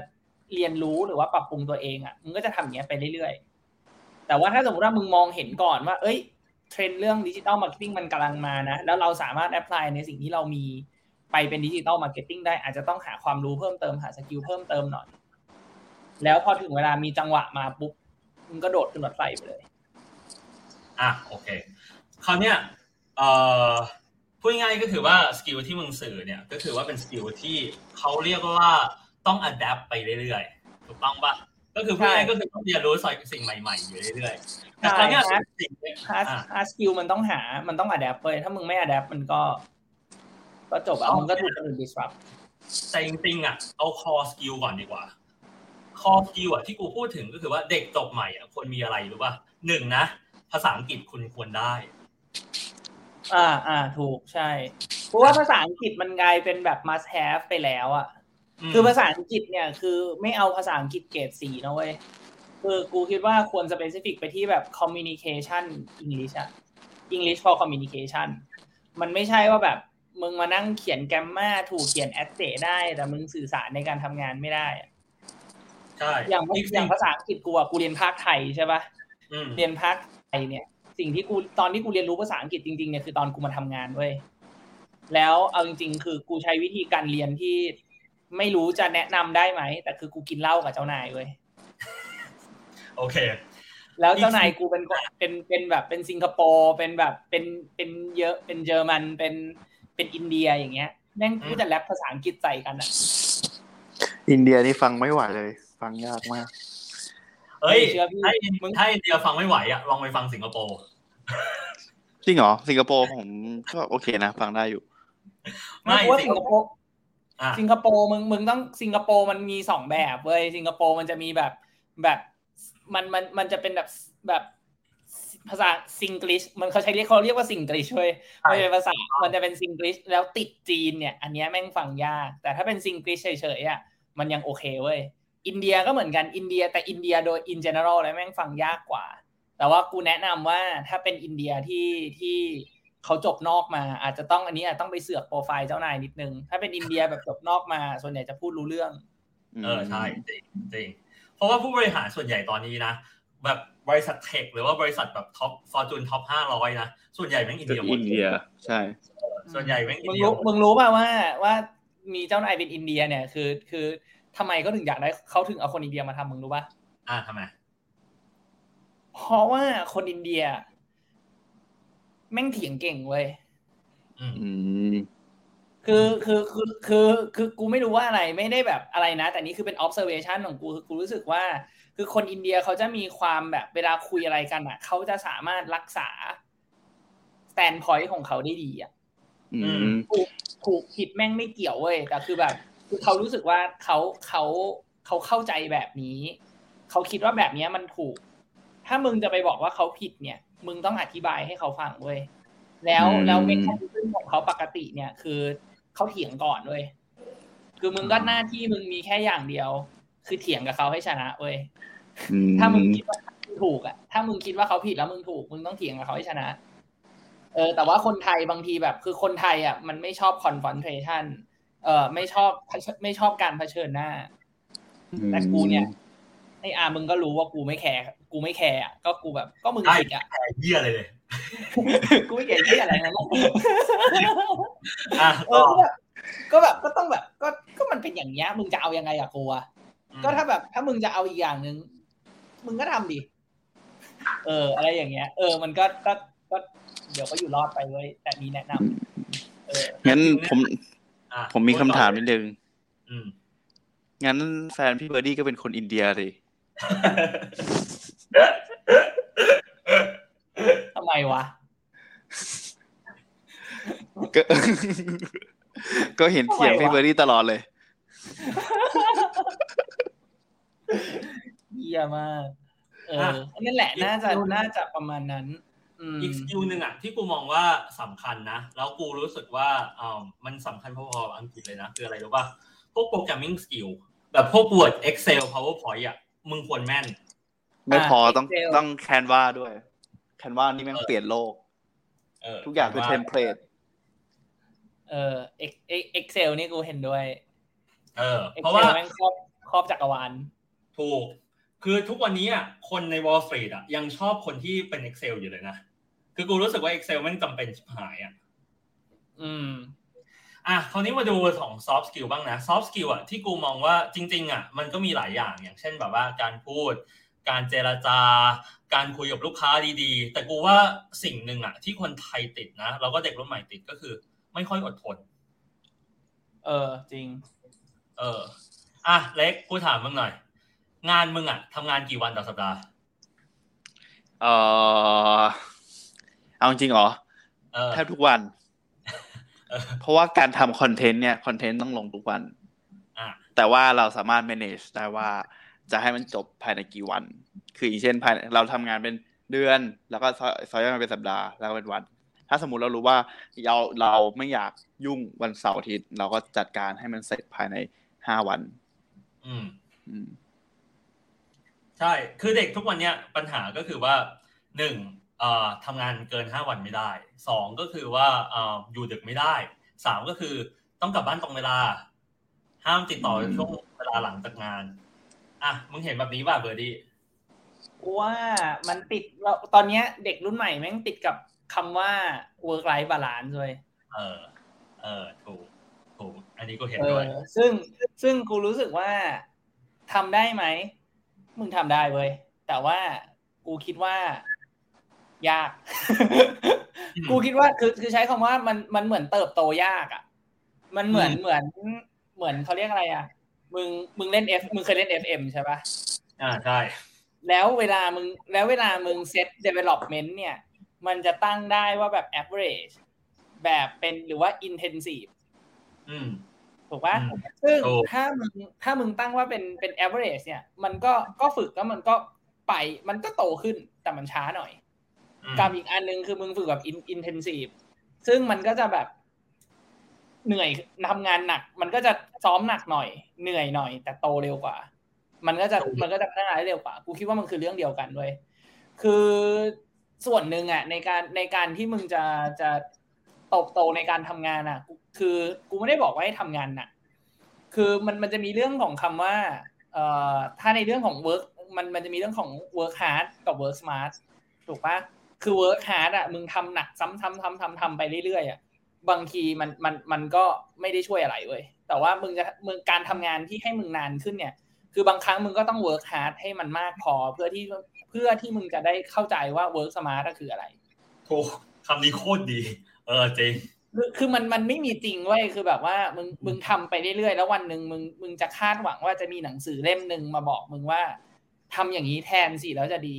เรียนรู้หรือว่าปรับปรุงตัวเองอ่ะมึงก็จะทำอย่างเงี้ยไปเรื่อยๆแต่ว่าถ้าสมมติว่ามึงมองเห็นก่อนว่าเอ้ยเทรนด์เรื่องดิจิตอลมาร์เก็ตติ้งมันกำลังมานะแล้วเราสามารถแอพพลายในสิ่งที่เรามีไปเป็นดิจิตอลมาร์เก็ตติ้งได้อาจจะต้องหาความรู้เพิ่มเติมหาสกิลเพิ่มเติมหน่อยแล้วพอถึงเวลามีจังหวะมาปุ๊บมึงก็โดดขึ้นรถไฟไปเลยโอเคคราวเนี้ยพูดง่ายก็คือว่าสกิลที่มึงสื่อเนี่ยก็คือว่าเป็นสกิลที่เขาเรียกว่าต้องอัดแอปไปเรื่อยๆถูกต้องปะก็คือพูดง่ายก็คือต้องเรียนรู้สิ่งใหม่ๆอยู่เรื่อยๆแต่คราวเนี้ยสกิลมันต้องมันต้องอัดแอปเลยถ้ามึงไม่อัดแอปมันก็จบอ่ะมึงก็ถูกคนอื่น disrupt แต่จริงๆอ่ะเอา core skill ก่อนดีกว่าข้อคิวอ่ะที่กูพูดถึงก็คือว่าเด็กจบใหม่อ่ะควรมีอะไรรู้ป่ะ1นะภาษาอังกฤษคุณควรได้ถูกใช่เพราะว่าภาษาอังกฤษมันกลายเป็นแบบ must have ไปแล้วอ่ะคือภาษาอังกฤษเนี่ยคือไม่เอาภาษาอังกฤษเกรด4นะเว้ยคือกูคิดว่าควร specific ไปที่แบบ communication English อ่ะ English for communication มันไม่ใช่ว่าแบบมึงมานั่งเขียนแกรมม่าถูกเขียน essay ได้แต่มึงสื่อสารในการทำงานไม่ได้อย่างภาษาอังกฤษกูอ่ะกูเรียนภาคไทยใช่ป่ะเรียนภาคไทยเนี่ยสิ่งที่กูตอนที่กูเรียนรู้ภาษาอังกฤษจริงๆเนี่ยคือตอนกูมาทำงานเว้ยแล้วเอาจริงๆคือกูใช้วิธีการเรียนที่ไม่รู้จะแนะนำได้ไหมแต่คือกูกินเหล้ากับเจ้านายเว้ยโอเคแล้วเจ้านายกูเป็นแบบเป็นสิงคโปร์เป็นแบบเป็นเยอะเป็นเยอรมันเป็นอินเดียอย่างเงี้ยแม่งกูจะแรปภาษาอังกฤษใส่กันอ่ะอินเดียนี่ฟังไม่ไหวเลยฟังยากมากเอ้ยมึงถ้าอินเดียฟังไม่ไหวอ่ะลองไปฟังสิงคโปร์จริงเหรอสิงคโปร์ผมก็โอเคนะฟังได้อยู่ไม่ว่าสิงคโปร์มึงต้องสิงคโปร์มันมี2แบบเว้ยสิงคโปร์มันจะมีแบบมันจะเป็นแบบภาษาซิงกิชมันเขาใช้เรียกว่าซิงกิชเว้ยไม่ใช่ภาษามันจะเป็นซิงกิชแล้วติดจีนเนี่ยอันเนี้ยแม่งฟังยากแต่ถ้าเป็นซิงกิชเฉยๆอ่ะมันยังโอเคเว้ยอินเดียก็เหมือนกันอินเดียแต่อินเดียโดย in general แล้วแม่งฟังยากกว่าแต่ว่ากูแนะนำว่าถ้าเป็นอินเดียที่ เขาจบนอกมาอาจจะต้องอันนี้ต้องไปเสือกโปรไฟล์เจ้านายนิดนึงถ้าเป็นอินเดียแบบจบนอกมาส่วนใหญ่จะพูดรู้เรื่องใช่จริงจริงเพราะว่าผู้บริหารส่วนใหญ่ตอนนี้นะแบบบริษัทเทคหรือว่าบริษัทแบบท็อปฟอร์จูนท็อป500นะส่วนใหญ่แม่งอินเดียหมดใช่ส่วนใหญ่แม่งอินเดียมึงรู้ป่ะว่ามีเจ้านายเป็นอินเดียเนี่ยคือทำไมเขาถึงอยากได้เขาถึงเอาคนอินเดียมาทำมึงรู้ป่ะทำไมเพราะว่าคนอินเดียแม่งเถียงเก่งเว้ยคือกูไม่รู้ว่าอะไรไม่ได้แบบอะไรนะแต่นี่คือเป็น observation ของกูคือกูรู้สึกว่าคือคนอินเดียเขาจะมีความแบบเวลาคุยอะไรกันอ่ะเขาจะสามารถรักษา standpoint ของเขาได้ดีอ่ะถูกผิดแม่งไม่เกี่ยวเว้ยแต่คือแบบคือเขารู้สึกว่าเขาเข้าใจแบบนี้เขาคิดว่าแบบนี้มันถูกถ้ามึงจะไปบอกว่าเขาผิดเนี่ยมึงต้องอธิบายให้เขาฟังเว้ยแล้วเมคานิซึมของเขาปกติเนี่ยคือเขาเถียงก่อนเว้ยคือมึงก็หน้าที่มึงมีแค่อย่างเดียวคือเถียงกับเขาให้ชนะเว้ยถ้ามึงคิดว่าถูกอ่ะถ้ามึงคิดว่าเขาผิดแล้วมึงถูกมึงต้องเถียงกับเขาให้ชนะแต่ว่าคนไทยบางทีแบบคือคนไทยอ่ะมันไม่ชอบคอนฟอนเทชันไม่ชอบการเผชิญหน้าแต่กูเนี่ยไอ้มึงก็รู้ว่ากูไม่แคร์อ่ะก็กูแบบก็มึงผิดอ่ะเหี้ยอะไรเลยกูไม่แคร์เหี้ยอะไรนะก็ต้องแบบก็มันเป็นอย่างเงี้ยมึงจะเอายังไงอ่ะกูอ่ะก็ถ้าแบบถ้ามึงจะเอาอีกอย่างนึงมึงก็ทำดิอะไรอย่างเงี้ยมันก็เดี๋ยวก็อยู่รอดไปเว้ยแต่มีแนะนำงั้นผมมีคำถามนิดนึงงั้นแฟนพี่เบอร์ดี้ก็เป็นคนอินเดียดิทำไมวะก็เห็นเถียงพี่เบอร์ดี้ตลอดเลยเยี่ยมากนั่นแหละน่าจะประมาณนั้นอีกสกิลหนึ่งอ่ะที่กูมองว่าสำคัญนะแล้วกูรู้สึกว่ามันสำคัญพอๆอังกฤษเลยนะคืออะไรรู้ป่ะพวก programming skill แบบพวก Word Excel PowerPoint อ่ะมึงควรแม่นไม่พอต้อง Canva ด้วย Canva นี่แม่งเปลี่ยนโลกทุกอย่างเป็นเทมเพลตExcel นี่กูเห็นด้วยเพราะว่าแม่งครอบจักรวาลถูกคือทุกวันนี้อ่ะคนใน Wall Street อ่ะยังชอบคนที่เป็น Excel อยู่เลยนะคือกูรู้สึกว่า Excel มันจำเป็นชิบหายอ่ะคราวนี้มาดูของ soft skill บ้างนะ soft skill อ่ะที่กูมองว่าจริงๆอ่ะมันก็มีหลายอย่างอย่างเช่นแบบว่าการพูดการเจรจาการคุยกับลูกค้าดีๆแต่กูว่าสิ่งนึงอ่ะที่คนไทยติดนะแล้วก็เด็กรุ่นใหม่ติดก็คือไม่ค่อยอดทนจริงเล็กกูถามมึงหน่อยงานมึงอ่ะทำงานกี่วันต่อสัปดาห์เอาจริงเหรอแทบทุกวันเพราะว่าการทำคอนเทนต์เนี่ยคอนเทนต์ต้องลงทุกวันแต่ว่าเราสามารถ manage ได้ว่าจะให้มันจบภายในกี่วันคืออย่างเช่นภายเราทำงานเป็นเดือนแล้วก็ซอยย่อยมาเป็นสัปดาห์แล้วก็เป็นวันถ้าสมมุติเรารู้ว่าเราไม่อยากยุ่งวันเสาร์อาทิตย์เราก็จัดการให้มันเสร็จภายใน5วันใช่คือเด็กทุกวันเนี้ยปัญหาก็คือว่า1ทำงานเกิน5วันไม่ได้2ก็คือว่าอยู่ดึกไม่ได้3ก็คือต้องกลับบ้านตรงเวลาห้ามติดต่อช่วงเวลาหลังจากงานมึงเห็นแบบนี้ป่ะเบอร์ดี้ว่ามันติดเราตอนเนี้ยเด็กรุ่นใหม่แม่งติดกับคำว่า work life balance ด้วยถูกอันนี้ก็เห็นด้วยซึ่งกูรู้สึกว่าทำได้ไหมมึงทำได้เว้ยแต่ว่ากูคิดว่ายากกูคิดว่าคือใช้คำว่ามันเหมือนเติบโตยากอ่ะมันเหมือนเขาเรียกอะไรอ่ะมึงเล่นมึงเคยเล่น FM ใช่ป่ะใช่แล้วเวลามึงเซต development เนี่ยมันจะตั้งได้ว่าแบบ average แบบเป็นหรือว่า intensive ถูกป่ะซึ่งถ้ามึงตั้งว่าเป็น average เนี่ยมันก็ฝึกแล้วมันก็ไปมันก็โตขึ้นแต่มันช้าหน่อยกับอีกอันนึงคือมึงฝึกแบบ intensive ซึ่งมันก็จะแบบเหนื่อยทำงานหนักมันก็จะซ้อมหนักหน่อยเหนื่อยหน่อยแต่โตเร็วกว่ามันก็จะพัฒนาได้เร็วกว่ากูคิดว่ามันคือเรื่องเดียวกันด้วยคือ ส่วนหนึ่งอ่ะในการที่มึงจะเติบโตในการทำงานอ่ะคือกูไม่ได้บอกว่าให้ทำงานน่ะคือมันจะมีเรื่องของคำว่าถ้าในเรื่องของ work มันจะมีเรื่องของ work hard กับ work smart ถูกปะคือ work hard อ่ะมึงทำหนักซ้ำไปเรื่อยๆอ่ะบางทีมันก็ไม่ได้ช่วยอะไรเว้ยแต่ว่ามึงการทำงานที่ให้มึงนานขึ้นเนี่ยคือบางครั้งมึงก็ต้อง work hard ให้มันมากพอเพื่อที่มึงจะได้เข้าใจว่า work smart คืออะไรโหคำนี้โคตรดีจริงคือมันไม่มีจริงเว้ยคือแบบว่ามึงทำไปเรื่อยๆแล้ววันนึงมึงจะคาดหวังว่าจะมีหนังสือเล่มนึงมาบอกมึงว่าทำอย่างนี้แทนสิแล้วจะดี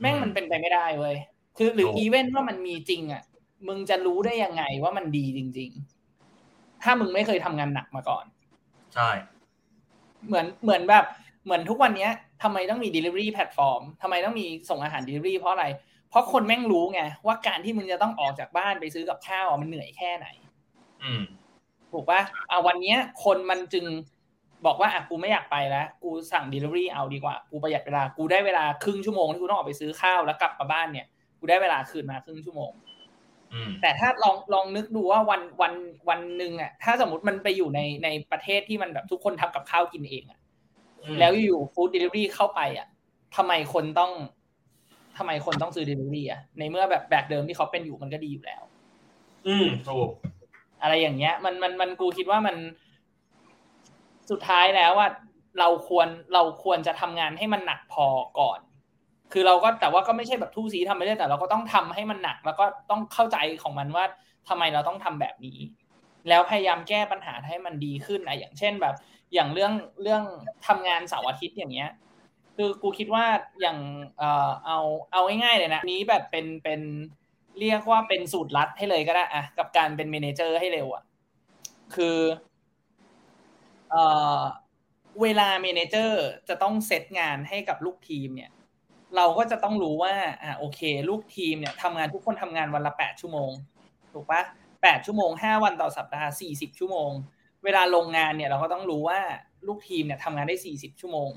แม่งมันเป็นไปไม่ได้เว้ยคือหรืออีเวนต์ว่ามันมีจริงอ่ะมึงจะรู้ได้ยังไงว่ามันดีจริงๆถ้ามึงไม่เคยทำงานหนักมาก่อนใช่เหมือนแบบเหมือนทุกวันนี้ทำไมต้องมี delivery platform ทำไมต้องมีส่งอาหาร delivery เพราะอะไรเพราะคนแม่งรู้ไงว่าการที่มึงจะต้องออกจากบ้านไปซื้อกับข้าวมันเหนื่อยแค่ไหนถูกป่ะวันนี้คนมันจึงบอกว่ากูไม่อยากไปแล้วกูสั่ง delivery เอาดีกว่ากูประหยัดเวลากูได้เวลาครึ่งชั่วโมงที่กูต้องออกไปซื้อข้าวแล้วกลับมาบ้านเนี่ยกูได้เวลาคืนมาครึ่งชั่วโมงแต่ถ้าลองนึกดูว่าวันนึงอ่ะถ้าสมมุติมันไปอยู่ในประเทศที่มันแบบทุกคนทำกับข้าวกินเองอ่ะแล้วอยู่ฟู้ดเดลิเวอรี่เข้าไปอ่ะทำไมคนต้องซื้อเดลิเวอรี่อ่ะในเมื่อแบบเดิมที่เขาเป็นอยู่มันก็ดีอยู่แล้วถูกอะไรอย่างเงี้ยมันกูคิดว่ามันสุดท้ายแล้วว่าเราควรจะทำงานให้มันหนักพอก่อนคือเราก็แต่ว่าก็ไม่ใช่แบบทู่ซีทำไปเรื่อยแต่เราก็ต้องทำให้มันหนักแล้วก็ต้องเข้าใจของมันว่าทำไมเราต้องทำแบบนี้แล้วพยายามแก้ปัญหาให้มันดีขึ้นนะอย่างเช่นแบบอย่างเรื่องทำงานเสาร์อาทิตย์อย่างเงี้ยคือกูคิดว่าอย่างเอาง่ายๆเลยนะนี้แบบเป็นเรียกว่าเป็นสูตรลัดให้เลยก็ได้อะกับการเป็นเมเนเจอร์ให้เร็วอะคือเวลาเมเนเจอร์จะต้องเซตงานให้กับลูกทีมเนี่ยเราก็จะต้องรู้ว่าโอเคลูกทีมเนี่ยทำงานทุกคนทำงานวันละ8ชั่วโมงถูกปะ8ชั่วโมง5วันต่อสัปดาห์40ชั่วโมงเวลาลงงานเนี่ยเราก็ต้องรู้ว่าลูกทีมเนี่ยทำงานได้40ชั่วโมง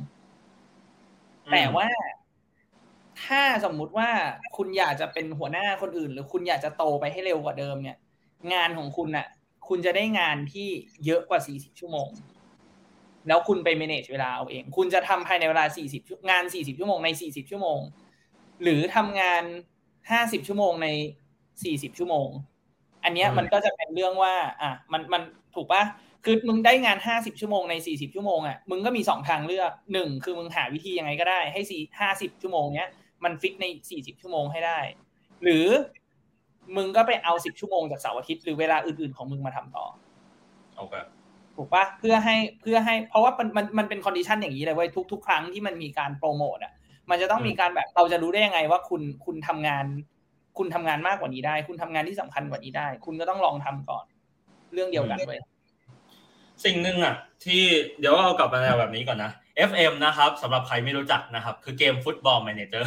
แต่ว่าถ้าสมมุติว่าคุณอยากจะเป็นหัวหน้าคนอื่นหรือคุณอยากจะโตไปให้เร็วกว่าเดิมเนี่ยงานของคุณน่ะคุณจะได้งานที่เยอะกว่า40ชั่วโมงแล้วคุณไป manage เวลาเอาเองคุณจะทำภายในเวลา40งาน40ชั่วโมงใน40ชั่วโมงหรือทำงาน50ชั่วโมงใน40ชั่วโมงอันเนี้ยมันก็จะเป็นเรื่องว่ามันถูกป่ะคือมึงได้งาน50ชั่วโมงใน40ชั่วโมงอ่ะมึงก็มี2ทางเลือก1คือมึงหาวิธียังไงก็ได้ให้50ชั่วโมงเนี้ยมันฟิกใน40ชั่วโมงให้ได้หรือมึงก็ไปเอา10ชั่วโมงจากเสาร์อาทิตย์หรือเวลาอื่นๆของมึงมาทำต่อโอเคถูกปะเพื่อให้เพราะว่ามันเป็นคอนดิชันอย่างนี้เลยเว้ยทุกๆครั้งที่มันมีการโปรโมทอ่ะมันจะต้องมีการแบบเราจะรู้ได้ยังไงว่าคุณทำงานมากกว่านี้ได้คุณทำงานที่สำคัญกว่านี้ได้คุณก็ต้องลองทำก่อนเรื่องเดียวกันเว้ยสิ่งนึงอ่ะที่เดี๋ยวเอากลับมาในแบบนี้ก่อนนะ FM นะครับสำหรับใครไม่รู้จักนะครับคือเกม Football Manager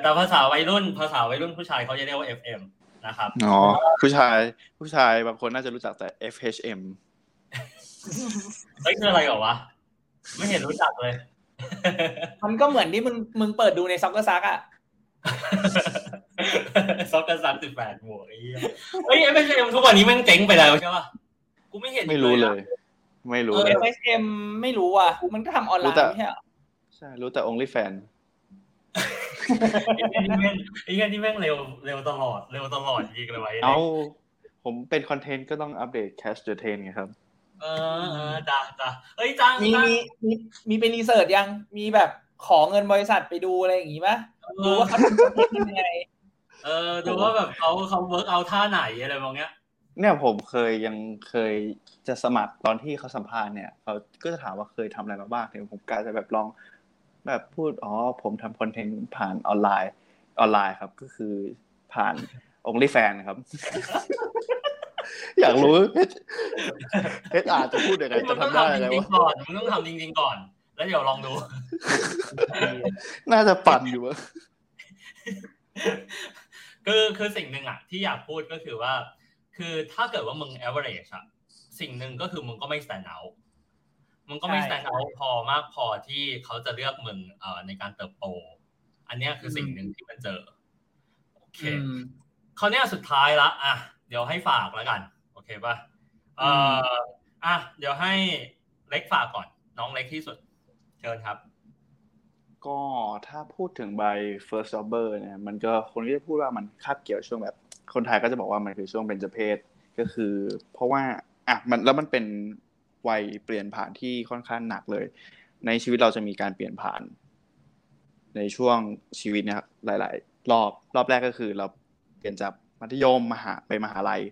แต่ภาษาวัยรุ่นผู้ชายเขาจะเรียกว่า FMนะครับอ๋อผู้ชายบางคนน่าจะรู้จักแต่ FHM เฮ้ยคืออะไรเหรอวะไม่เห็นรู้จักเลยมันก็เหมือนที่มึงเปิดดูในซ็อกเกอร์ซักอ่ะซ็อกเกอร์ซัก18หมวกไอ้เหี้ยเฮ้ย FHM ทุกวันนี้มันเจ๊งไปแล้วใช่ป่ะกูไม่เห็นไม่รู้ FHM ไม่รู้อ่ะมันก็ทำออนไลน์ไม่ใช่เหรอใช่รู้แต่ OnlyFansไอ้เงี้ยนี่แม่งเร็วตลอดจริงเลยไว้เอาผมเป็นคอนเทนต์ก็ต้องอัปเดตแคชเดอะเทนไงครับจ้ะเฮ้ยจ้างมีไปรีเสิร์ชยังมีแบบขอเงินบริษัทไปดูอะไรอย่างงี้ป่ะดูว่าเขาทำยังไงดูว่าแบบเขาเวิร์คเอาท่าไหนอะไรแบบเนี้ยเนี่ยผมเคยจะสมัครตอนที่เขาสัมภาษณ์เนี่ยเขาก็จะถามว่าเคยทำอะไรมาบ้างเนี่ยผมกะจะแบบลองแบบพูดผมทำคอนเทนต์ผ่านออนไลน์ครับก็คือผ่าน OnlyFans ครับ อยากรู้ HR จะพูดยังไงจะทำได้อะไรวะมึงต้องทำจริงๆก่อนแล้วเดี๋ยวลองดู น่าจะปั่นอยู่วะ คือสิ่งหนึ่งอ่ะที่อยากพูดก็คือว่าคือถ้าเกิดว่ามึง average อ่ะสิ่งหนึ่งก็คือมึงก็ไม่ stand outมันก็ไม่แสดงออกพอมากพอที่เขาจะเลือกมึงในการเติบโต อันนี้คือสิ่งหนึ่งที่มันเจอโอเคคราวนี้สุดท้ายละอ่ะเดี๋ยวให้ฝากแล้วกันโอเคป่ะอ่ะเดี๋ยวให้เล็กฝากก่อนน้องเล็กที่สุดเชิญครับก็ถ้าพูดถึงใบ first jobber เนี่ยมันก็คนที่จะพูดว่ามันคาบเกี่ยวช่วงแบบคนไทยก็จะบอกว่ามันคือช่วงเบญจเพสก็คือเพราะว่าอ่ะมันแล้วมันเป็นวัยเปลี่ยนผ่านที่ค่อนข้างหนักเลยในชีวิตเราจะมีการเปลี่ยนผ่านในช่วงชีวิตนะครับหลายๆรอบแรกก็คือเราเปลี่ยนจากมัธยมไปมหาลัย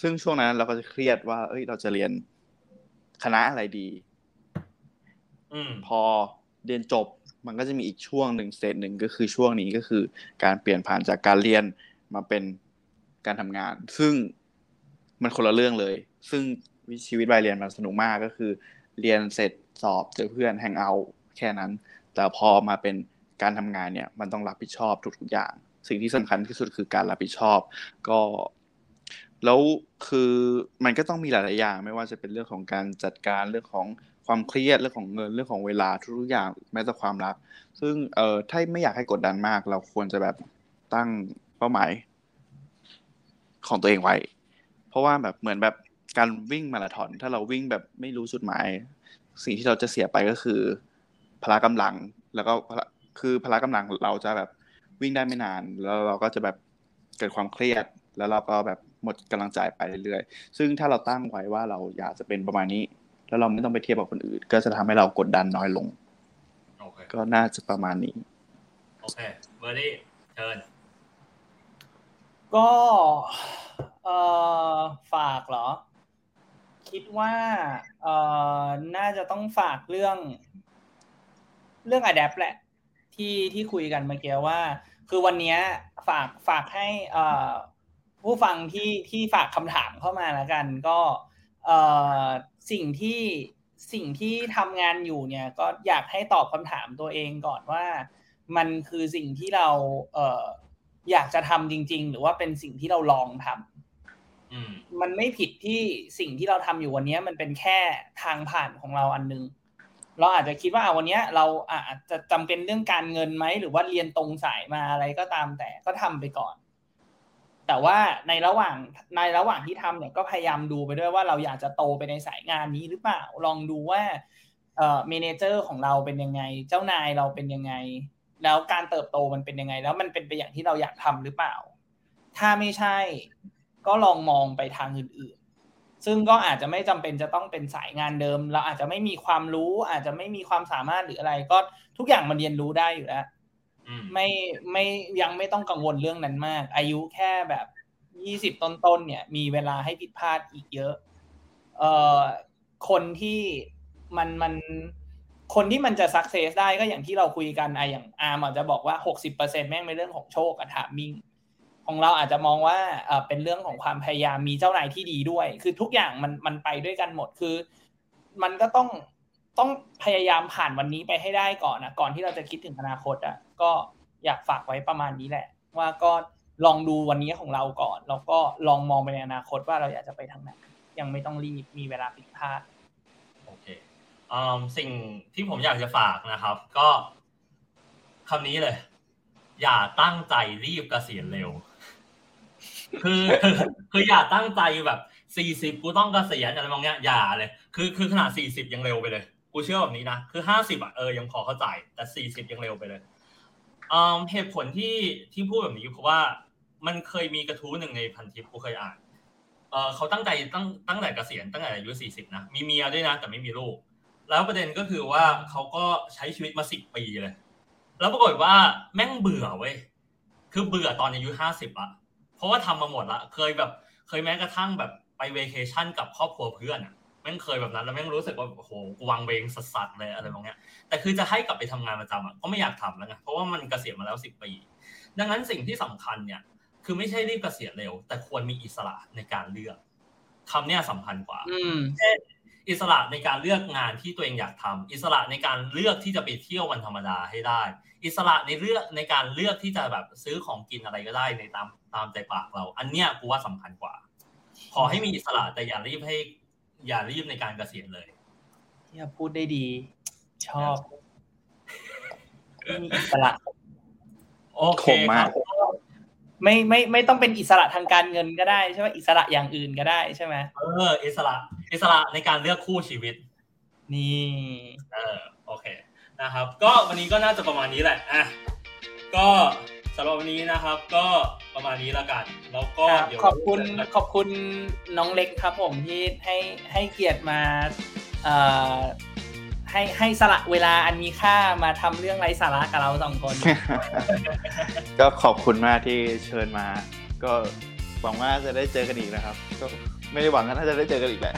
ซึ่งช่วงนั้นเราก็จะเครียดว่าเอ้ยเราจะเรียนคณะอะไรดีพอเรียนจบมันก็จะมีอีกช่วงหนึ่งเซตหนึ่งก็คือช่วงนี้ก็คือการเปลี่ยนผ่านจากการเรียนมาเป็นการทำงานซึ่งมันคนละเรื่องเลยซึ่งชีวิตวัยเรียนมันสนุกมากก็คือเรียนเสร็จสอบเจอเพื่อนแฮงเอาท์แค่นั้นแต่พอมาเป็นการทำงานเนี่ยมันต้องรับผิดชอบทุกๆอย่างสิ่งที่สำคัญที่สุดคือการรับผิดชอบก็แล้วคือมันก็ต้องมีหลายๆอย่างไม่ว่าจะเป็นเรื่องของการจัดการเรื่องของความเครียดเรื่องของเงินเรื่องของเวลาทุกๆอย่างแม้แต่ความรักซึ่งถ้าไม่อยากให้กดดันมากเราควรจะแบบตั้งเป้าหมายของตัวเองไว้เพราะว่าแบบเหมือนแบบการวิ่งมาราธอนถ้าเราวิ่งแบบไม่รู้จุดหมายสิ่งที่เราจะเสียไปก็คือพละกำลังแล้วก็คือพละกำลังเราจะแบบวิ่งได้ไม่นานแล้วเราก็จะแบบเกิดความเครียดแล้วเราก็แบบหมดกำลังใจไปเรื่อยๆซึ่งถ้าเราตั้งไว้ว่าเราอยากจะเป็นประมาณนี้แล้วเราไม่ต้องไปเทียบกับคนอื่นก็จะทำให้เรากดดันน้อยลง okay. ก็น่าจะประมาณนี้โอเคเบอร์ดี้เชิญก็ฝากเหรอคิดว่าน่าจะต้องฝากเรื่อง adapt แหละที่คุยกันเมื่อกี้ว่าคือวันนี้ฝากให้ผู้ฟังที่ฝากคำถามเข้ามาแล้วกันก็สิ่งที่ทำงานอยู่เนี่ยก็อยากให้ตอบคำถามตัวเองก่อนว่ามันคือสิ่งที่เราอยากจะทำจริงๆหรือว่าเป็นสิ่งที่เราลองทำมันไม่ผิดที่สิ่งที่เราทำอยู่วันนี้มันเป็นแค่ทางผ่านของเราอันนึงเราอาจจะคิดว่าวันนี้เราอาจจะจำเป็นเรื่องการเงินไหมหรือว่าเรียนตรงสายมาอะไรก็ตามแต่ก็ทำไปก่อนแต่ว่าในระหว่างที่ทำเนี่ยก็พยายามดูไปด้วยว่าเราอยากจะโตไปในสายงานนี้หรือเปล่าลองดูว่าเมเนเจอร์ของเราเป็นยังไงเจ้านายเราเป็นยังไงแล้วการเติบโตมันเป็นยังไงแล้วมันเป็นไปอย่างที่เราอยากทำหรือเปล่าถ้าไม่ใช่ก็ลองมองไปทางอื่นๆซึ่งก็อาจจะไม่จำเป็นจะต้องเป็นสายงานเดิมเราอาจจะไม่มีความรู้อาจจะไม่มีความสามารถหรืออะไรก็ทุกอย่างมันเรียนรู้ได้อยู่แล้วไม่ยังไม่ต้องกังวลเรื่องนั้นมากอายุแค่แบบ20ต้นๆเนี่ยมีเวลาให้ผิดพลาดอีกเยอะคนที่มันจะซักเซสได้ก็อย่างที่เราคุยกันอย่างอาร์มอาจจะบอกว่า 60% แม่งเป็นเรื่องของโชคกับไทมิ่งของเราอาจจะมองว่าเป็นเรื่องของความพยายามมีเจ้านายที่ดีด้วยคือทุกอย่างมันไปด้วยกันหมดคือมันก็ต้องพยายามผ่านวันนี้ไปให้ได้ก่อนนะก่อนที่เราจะคิดถึงอนาคตก็อยากฝากไว้ประมาณนี้แหละว่าก็ลองดูวันนี้ของเราก่อนแล้วก็ลองมองไปในอนาคตว่าเราอยากจะไปทางไหนยังไม่ต้องรีบมีเวลาผิดพลาดโอเคสิ่งที่ผมอยากจะฝากนะครับก็คำนี้เลยอย่าตั้งใจรีบเกษียณเร็วคืออย่าตั้งใจแบบ40กูต้องเกษียณอะไรบางอย่างอย่าเลยคือขนาด40ยังเร็วไปเลยกูเชื่อแบบนี้นะคือ50ยังพอเข้าใจแต่40ยังเร็วไปเลยเหตุผลที่พูดแบบนี้เพราะว่ามันเคยมีกระทู้หนึ่งในพันทิปกูเคยอ่านเขาตั้งแต่เกษียณตั้งแต่อายุ40นะมีเมียด้วยนะแต่ไม่มีลูกแล้วประเด็นก็คือว่าเขาก็ใช้ชีวิตมา10ปีเลยแล้วปรากฏว่าแม่งเบื่อเว้ยคือเบื่อตอนอายุ50ละเพราะว่าทำมาหมดละเคยแม้กระทั่งแบบไปเวเคชั่นกับครอบครัวเพื่อนแม่งเคยแบบนั้นแล้วแม่งรู้สึกว่าโอ้โหกูวางเวงสัสๆเลยอะไรบางอย่างแต่คือจะให้กลับไปทำงานประจำก็ไม่อยากทำแล้วไงเพราะว่ามันเกษียณมาแล้ว10ปีดังนั้นสิ่งที่สำคัญเนี่ยคือไม่ใช่รีบเกษียณเร็วแต่ควรมีอิสระในการเลือกคำนี้สำคัญกว่าเช่นอิสระในการเลือกงานที่ตัวเองอยากทำอิสระในการเลือกที่จะไปเที่ยววันธรรมดาให้ได้อิสระในการเลือกที่จะแบบซื้อของกินอะไรก็ได้ในตามใจปากเราอันเนี้ยกูว่าสำคัญกว่าขอให้มีอิสระแต่อย่ารีบในการเกษียณเลยเนี่ยพูดได้ดีชอบมีอิสระ โอเคครับไม่ต้องเป็นอิสระทางการเงินก็ได้ใช่ไหมอิสระอย่างอื่นก็ได้ใช่ไหมอิสระในการเลือกคู่ชีวิตนี่โอเคนะครับก็วันนี้ก็น่าจะประมาณนี้แหละอ่ะก็สำหรับวันนี้นะครับก็ประมาณนี้ละกันแล้วก็เดี๋ยวขอบคุณน้องเล็กครับผมที่ให้เกียรติมาให้สละเวลาอันมีค่ามาทำเรื่องไร้สาระกับเราสองคนก็ขอบคุณมากที่เชิญมาก็หวังว่าจะได้เจอกันอีกนะครับก็ไม่ได้หวังว่าจะได้เจอกันอีกแหละ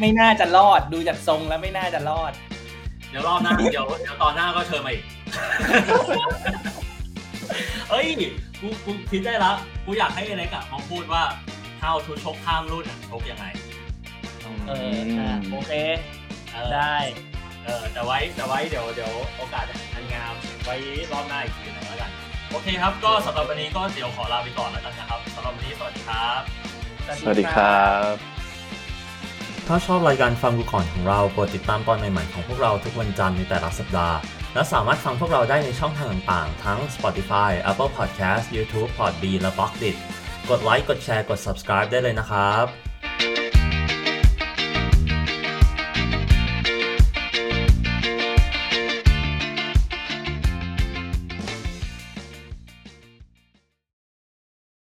ไม่น่าจะรอดดูจากทรงแล้วไม่น่าจะรอดเดี๋ยวรอบหน้าเดี๋ยวตอนหน้าก็เชิญมาอีกเฮ้ยกูคิดได้แล้วกูอยากให้อะไรกับมองพูดว่า how to ชกข้ามรุ่นชกยังไงโอเคได้แต่ไว้เดี๋ยวโอกาสอันงามไว้รอบหน้าอีกทีหนึ่งแล้วกันโอเคครับก็สำหรับวันนี้ก็เดี๋ยวขอลาไปก่อนแล้วกันนะครับสำหรับวันนี้สวัสดีครับสวัสดีครับถ้าชอบรายการฟังกูก่อนของเราโปรดติดตามตอนใหม่ๆของพวกเราทุกวันจันทร์ในแต่ละสัปดาห์และสามารถฟังพวกเราได้ในช่องทางต่างๆทั้ง Spotify, Apple Podcast, YouTube, Podbean และ Boxdit กดไลค์กดแชร์กด Subscribe ได้เลยนะครับ